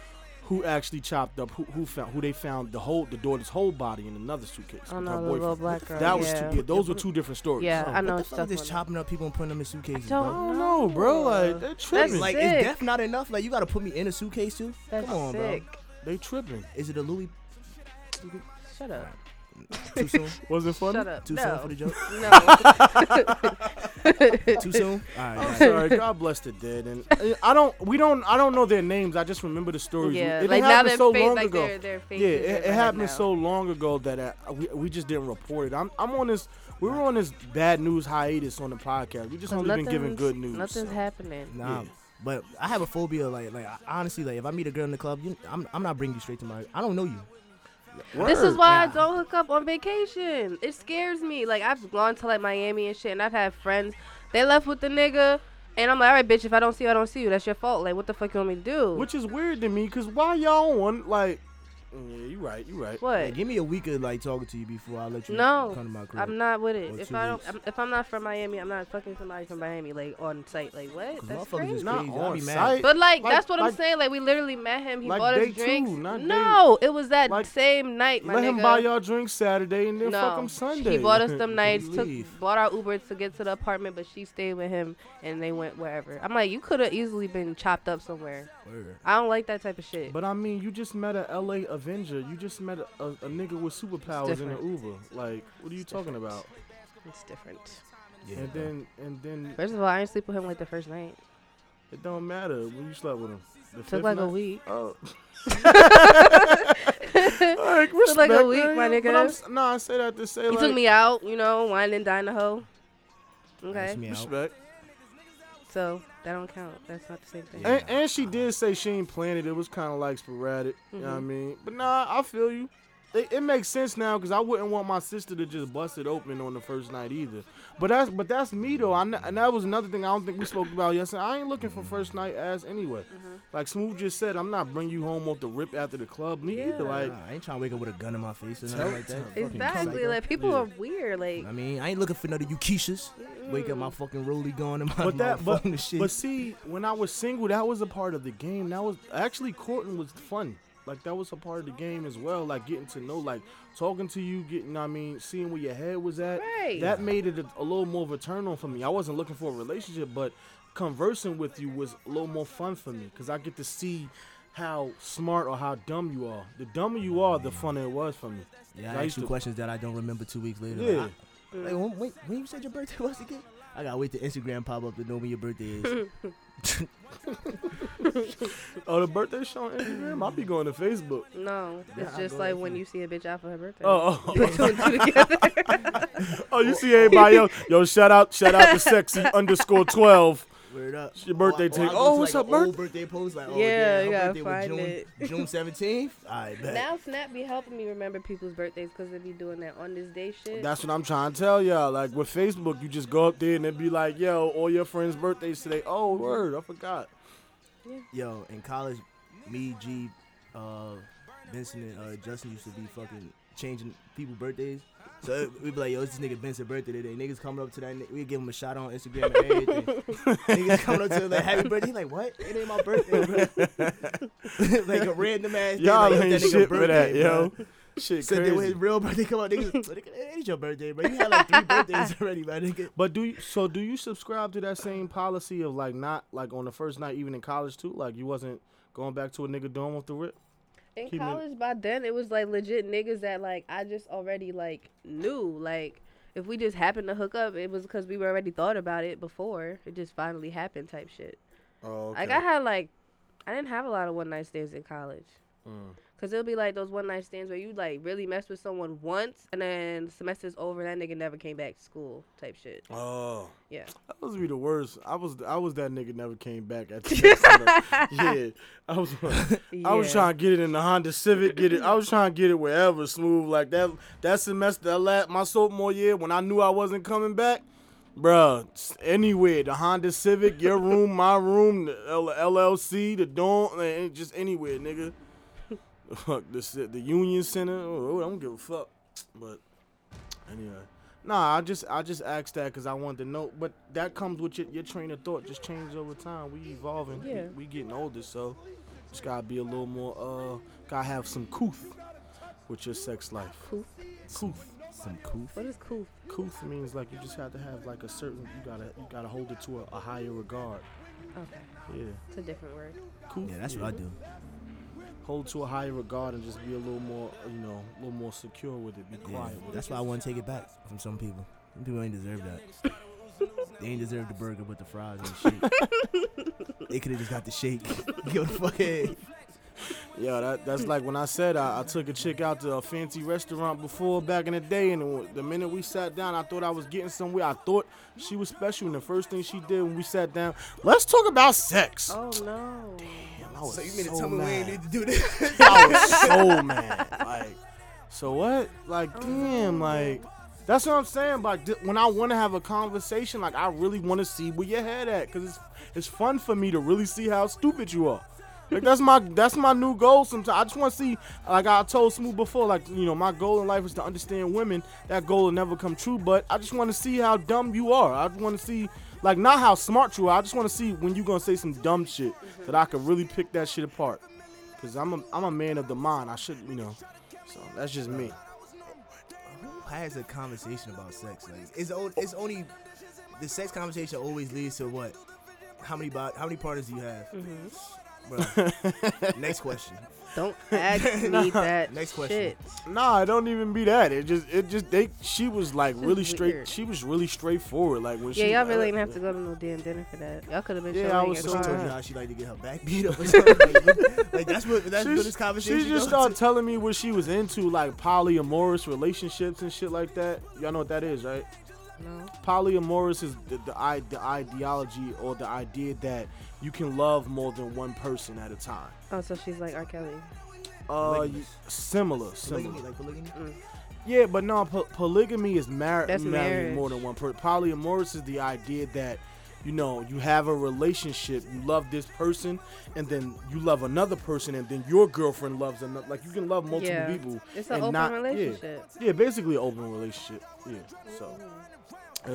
who actually chopped up? Who, who found? Who they found the whole the daughter's whole body in another suitcase? Oh no, the little black girl. That was yeah. Two, yeah, those were two different stories. Yeah, so, I know. What the fuck is chopping up people and putting them in suitcases? I don't know, no, bro. Like they're tripping. That's like sick. Is death not enough? Like you got to put me in a suitcase too? That's Come on, sick. bro. They tripping. Is it a Louis? Shut up. Too soon? Was it funny? Shut up. Too no. soon for the joke? No. Too soon? All right, all right. I'm sorry. God bless the dead. And I don't, we don't, I don't know their names. I just remember the stories. Yeah, it like happened so face, long like ago. Their, their yeah, it, it happened so long ago that I, we, we just didn't report it. I'm, I'm on this, we were on this bad news hiatus on the podcast. We just only been giving good news. Nothing's so. happening. Nah. Yeah. But I have a phobia. Like, like honestly, like if I meet a girl in the club, you, I'm, I'm not bringing you straight to my, I don't know you. Word. This is why nah. I don't hook up on vacation. It scares me. Like, I've gone to, like, Miami and shit, and I've had friends. They left with the nigga, and I'm like, all right, bitch, if I don't see you, I don't see you. That's your fault. Like, what the fuck you want me to do? Which is weird to me, because why y'all want, like, Yeah, you right. You right. What? Hey, give me a week of like talking to you before I let you no, come to my crib. I'm not with it. Or if I don't, I'm, if I'm not from Miami, I'm not fucking somebody from Miami like on site. Like what? That's crazy. Not on site. But like, like that's what like, I'm saying. Like we literally met him. He like bought us drinks. Two, no, day. It was that like, same night. My let nigga. Him buy y'all drinks Saturday and then no. fuck him Sunday. He bought us them nights. Took bought our Uber to get to the apartment, but she stayed with him and they went wherever. I'm like, you could have easily been chopped up somewhere. Where? I don't like that type of shit. But I mean, you just met a L A Avenger. You just met a, a, a nigga with superpowers in an Uber. Like, what are you it's talking different. About? It's different. Yeah. And then, and then. First of all, I didn't sleep with him like the first night. It don't matter when you slept with him. The Took like night? A week. Oh. Like, Took like a week, my nigga. No, I say that to say. He like, took me out, you know, wine and dine the hoe. Okay. Respect. So. That don't count. That's not the same thing. And, and she did say she ain't planned it. It was kind of like sporadic. Mm-hmm. You know what I mean? But nah, I feel you. It, it makes sense now because I wouldn't want my sister to just bust it open on the first night either. But that's but that's me though. I, and that was another thing I don't think we spoke about yesterday. I ain't looking for first night ass anyway. Mm-hmm. Like Smooth just said, I'm not bringing you home off the rip after the club. Me yeah. either. Like nah, I ain't trying to wake up with a gun in my face or nothing like that. Exactly. Like people yeah. are weird. Like I mean, I ain't looking for none of you Keishas. Mm-hmm. Wake up my fucking rollie gone in my but that but, and shit. But see, when I was single, that was a part of the game. That was actually courting was fun. Like, that was a part of the game as well, like, getting to know, like, talking to you, getting, I mean, seeing where your head was at. Right. That made it a, a little more of a turn-on for me. I wasn't looking for a relationship, but conversing with you was a little more fun for me because I get to see how smart or how dumb you are. The dumber you are, the funner it was for me. Yeah, I asked you questions that I don't remember two weeks later. Yeah. Like, I, like when, wait, when you said your birthday was again? I gotta wait till Instagram pop up to know when your birthday is. Oh, the birthday show on Instagram? I'll be going to Facebook. No, yeah, it's just like when you see a bitch out for her birthday. Oh, oh. Put two and two together. Oh, you see everybody else. Yo, shout out, shout out to sexy underscore twelve. Word up. It's your birthday oh, take. Oh, oh what's like up, birthday? Birthday post like, oh, yeah, damn, yeah, find June, it. June seventeenth. I bet. Now Snap be helping me remember people's birthdays because they be doing that on this day shit. That's what I'm trying to tell y'all. Like with Facebook, you just go up there and they be like, yo, all your friends' birthdays today. Oh, word, I forgot. Yeah. Yo, in college, me, G, uh, Benson, and uh, Justin used to be fucking changing people's birthdays. So we'd be like, yo, it's this nigga Vincent birthday today. Niggas coming up to that, we'd give him a shot on Instagram and everything. Niggas coming up to him like, happy birthday. He's like, what? It ain't my birthday, bro. Like a random ass y'all thing. Y'all like, ain't that shit birthday, for that, yo. Bro. Shit so crazy. So then when his real birthday come out, niggas, it ain't your birthday, bro. You had like three birthdays already, my nigga. But do you, so do you subscribe to that same policy of like not, like on the first night, even in college too? Like you wasn't going back to a nigga dorm off the rip? In Keep college, it. By then, it was, like, legit niggas that, like, I just already, like, knew. Like, if we just happened to hook up, it was because we were already thought about it before. It just finally happened type shit. Oh, okay. Like, I had, like, I didn't have a lot of one-night stands in college. Mm. Because it'll be, like, those one-night stands where you, like, really mess with someone once, and then the semester's over, and that nigga never came back to school type shit. Oh. Yeah. That must be the worst. I was I was that nigga never came back at the next Yeah. I was yeah. I was trying to get it in the Honda Civic, get it I was trying to get it wherever, Smooth. Like that that semester, that my sophomore year, when I knew I wasn't coming back, bruh, anywhere, the Honda Civic, your room, my room, the L L C, the dorm, just anywhere, nigga. Fuck this, the Union Center. Oh, I don't give a fuck. But anyway, nah, I just I just asked that because I wanted to know. But that comes with your, your train of thought just changes over time. We evolving, yeah. we, we getting older, so just gotta be a little more. Uh, gotta have some couth with your sex life. Couth, couth, some couth. What is couth? Couth means like you just have to have like a certain. You gotta you gotta hold it to a, a higher regard. Okay. Yeah. It's a different word. Couth. Yeah, that's yeah. what I do. Hold to a higher regard and just be a little more, you know, a little more secure with it. Be quiet. Yeah, with that's it. Why I want to take it back from some people. Some people ain't deserve that. They ain't deserve the burger with the fries and shit. They could have just got the shake. Yo, the fuck head. Yeah, that, that's like when I said I, I took a chick out to a fancy restaurant before back in the day, and the, the minute we sat down, I thought I was getting somewhere. I thought she was special, and the first thing she did when we sat down, let's talk about sex. Oh, no. Damn. I was so you mean so to tell me we ain't need to do this? I was so mad. Like, so what? Like, damn, like, that's what I'm saying. Like, th- when I want to have a conversation, like, I really want to see where your head at. Because it's, it's fun for me to really see how stupid you are. Like that's my that's my new goal. Sometimes I just want to see, like I told Smooth before, like, you know, my goal in life is to understand women. That goal will never come true, but I just want to see how dumb you are. I just want to see, like, not how smart you are. I just want to see when you gonna say some dumb shit mm-hmm. that I could really pick that shit apart. Cause I'm a I'm a man of the mind. I should, you know. So that's just me. Who has a conversation about sex? Like, it's o- it's only the sex conversation always leads to what? How many bo- how many partners do you have? Mm-hmm. Bro. Next question. Don't ask me nah. that. Next question. Shit. Nah, it don't even be that. It just, it just they. She was like this really straight. Weird. She was really straightforward. Like when yeah, she. Yeah, y'all really didn't have to go to no damn dinner for that. Y'all could have been. Yeah, I was so. She told you how she liked to get her back beat up. Or something. like, like that's what that's what this conversation. She just started to. telling me what she was into, like polyamorous relationships and shit like that. Y'all know what that is, right? No. Polyamorous is the, the the ideology or the idea that you can love more than one person at a time. Oh, so she's like R. Kelly. Uh, you, similar, similar. Polygamy, like polygamy? Mm. Yeah, but no, po- polygamy is mar- marrying more than one person. Polyamorous is the idea that, you know, you have a relationship, you love this person, and then you love another person, and then your girlfriend loves another. Like, you can love multiple yeah. people. It's an and open not, relationship. Yeah, yeah, basically an open relationship. Yeah, so...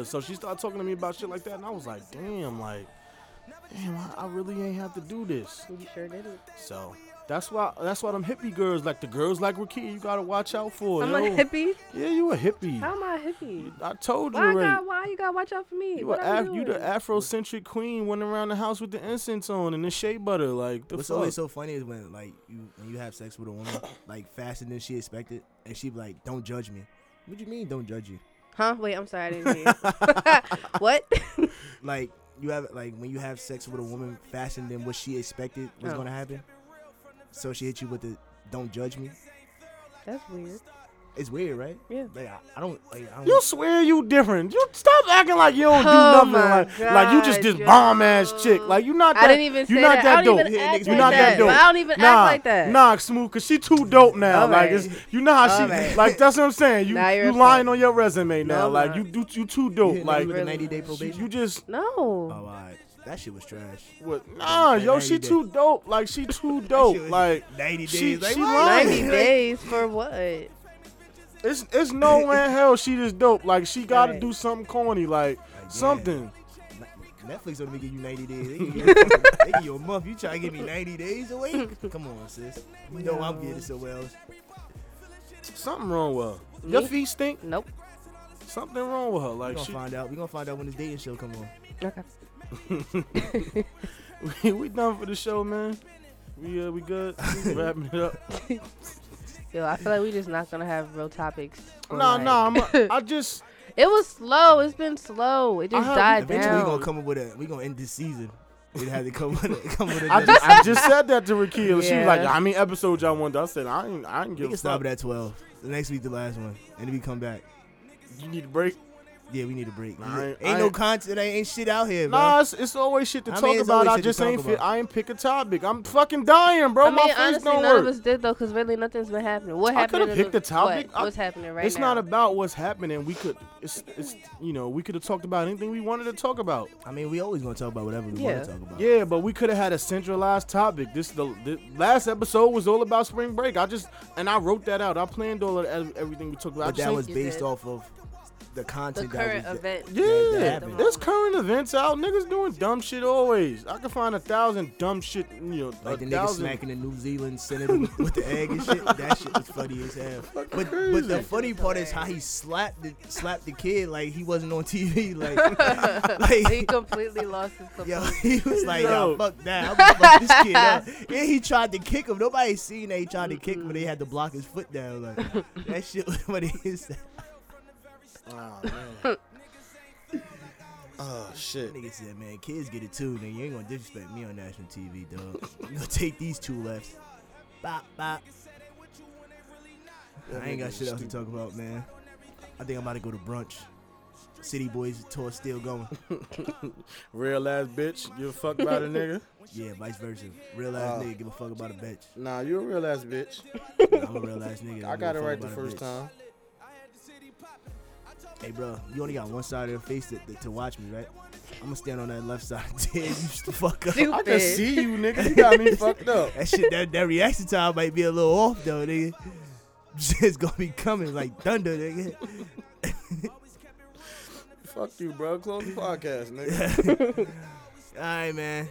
So she started talking to me about shit like that, and I was like, damn, like, damn, I, I really ain't have to do this. You sure didn't. So that's why that's why them hippie girls, like the girls like Rakia, you gotta watch out for. I'm yo. a hippie? Yeah, you a hippie. How am I a hippie? I told you why already. I got, why you gotta watch out for me? You, what a af- you the Afrocentric queen went around the house with the incense on and the shea butter. Like, the what's fuck? always so funny is when, like, you, when you have sex with a woman, like, faster than she expected, and she be like, don't judge me. What do you mean, don't judge you? Huh? Wait, I'm sorry, I didn't hear you. What? Like, you have, like, when you have sex with a woman faster than what she expected was oh. going to happen. So she hit you with the don't judge me. That's weird. It's weird, right? Yeah. Like, I, I don't, like, I don't. You swear you different. You stop acting like you don't oh do nothing. Like, God, like, you just this yo. bomb ass chick. Like, you not that. I didn't even say that. that. I don't dope. even act you're like not that. that dope. I don't even nah, act like that. Nah, Smooth, cause she too dope now. All like, right. it's, you know how All she. Right. Like, that's what I'm saying. You you lying on your resume now. No, like, you do you too dope. You like, really? ninety day probation. You just no. Oh, all right. That shit was trash. What? Nah, yo, she days. too dope. Like, she too dope. Like ninety days. Ninety days for what? It's it's no way in hell she just dope. Like, she got to do something corny, like, like something. Yeah. Netflix don't even give you ninety days. They give you, they give you a month. You try to give me ninety days away? Come on, sis. You know I'm getting somewhere else. Something wrong with her. Me? Your feet stink? Nope. Something wrong with her. Like, We're going to find out. We're going to find out when this dating show come on. Okay. we, we done for the show, man. We, uh, we good? We wrapping it up. Yo, I feel like we just not gonna have real topics. No, no, nah, nah, I just. It was slow. It's been slow. It just died eventually down. Eventually, we gonna come up with a. We gonna end this season. We had to come with a. Come with a I, just, I just said that to Rakia. Yeah. She was like, "How many episodes y'all want?" I said, "I ain't, I ain't give a fuck." We can stop it at twelve. The next week, the last one, and then we come back. You need a break. Yeah, we need a break. Nah, ain't ain't no content. Ain't shit out here, bro. Nah, it's, it's always shit to I talk mean, about. I just ain't fit. I ain't pick a topic. I'm fucking dying, bro. I mean, My face honestly, don't none work. None of us did, though, because really nothing's been happening. What happened? I could have picked the, a topic. What? I, what's happening right it's now? It's not about what's happening. We could, it's, it's you know, we could have talked about anything we wanted to talk about. I mean, we always going to talk about whatever we yeah. want to talk about. Yeah, but we could have had a centralized topic. This the, the last episode was all about spring break. I just, and I wrote that out. I planned all of everything we talked about. But that was based off of. The content the current that event. Yeah, that, that there's current events out. Niggas doing dumb shit always. I can find a thousand dumb shit. You know, like the niggas smacking the New Zealand senator with, with the egg and shit. That shit was funny as hell. But but the funny part is how he slapped the slapped the kid like he wasn't on T V. Like, like he completely lost his. Support. Yo, he was like, yo, fuck that. I'm gonna fuck this kid up. And he tried to kick him. Nobody seen that he tried to kick him, but they had to block his foot down. Like that shit was what he said. Oh, man. Oh, shit. Nigga said, man, kids get it too, nigga. You ain't gonna disrespect me on national T V, dog. You gonna take these two lefts. Bop, bop. That I ain't got shit else to talk about, man. I think I'm about to go to brunch. City Boys tour still going. Real ass bitch. Give a fuck about a nigga? Yeah, vice versa. Real ass uh, nigga, give a fuck about a bitch. Nah, you a real ass bitch. Nah, I'm a real ass nigga. I got it right the first time. Hey, bro, you only got one side of your face to, to watch me, right? I'm gonna stand on that left side. Tear you the fuck up. Stupid. I can see you, nigga. You got me fucked up. That shit, that, that reaction time might be a little off though, nigga. Shit's gonna be coming like thunder, nigga. Fuck you, bro. Close the podcast, nigga. All right, man.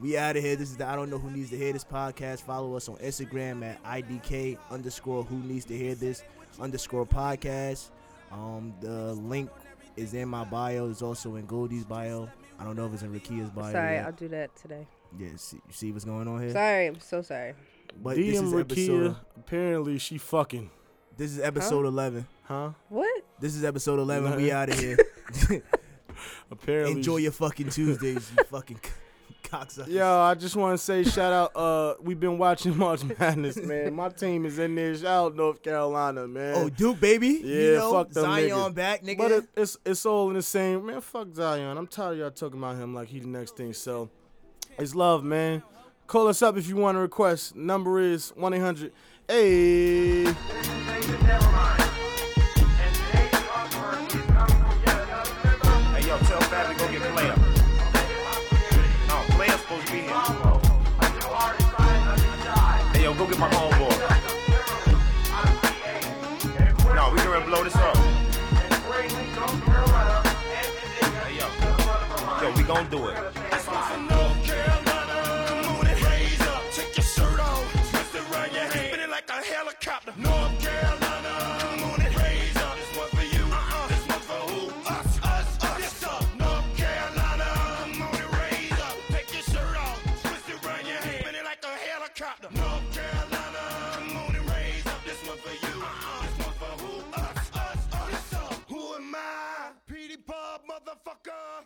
We out of here. This is the I Don't Know Who Needs to Hear This podcast. Follow us on Instagram at I D K underscore Who Needs to Hear This underscore podcast. Um, the link is in my bio. It's also in Goldie's bio. I don't know if it's in Rakia's bio. Sorry, yet. I'll do that today. Yeah, see, you see what's going on here? Sorry, I'm so sorry. But D M this is Rakia, episode. Apparently, she fucking. This is episode huh? eleven. Huh? What? This is episode eleven. We out of here. Apparently. Enjoy your fucking Tuesdays, you fucking. Yo, I just want to say shout out. Uh, we've been watching March Madness, man. My team is in there. Shout out North Carolina, man. Oh, Duke, baby. Yeah, you know, fuck them Zion niggas. Back, nigga. But it, it's it's all in the same. Man, fuck Zion. I'm tired of y'all talking about him like he the next thing. So, it's love, man. Call us up if you want to request. Number is one eight hundred. Hey. Go get my phone boy. No, we can really blow this up. Hey, yo. Yo, we gon' do it. That's what I'm saying.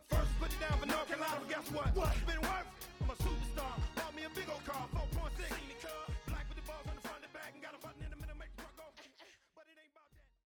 First, put it down for North Carolina. Guess what? What? It's been worth.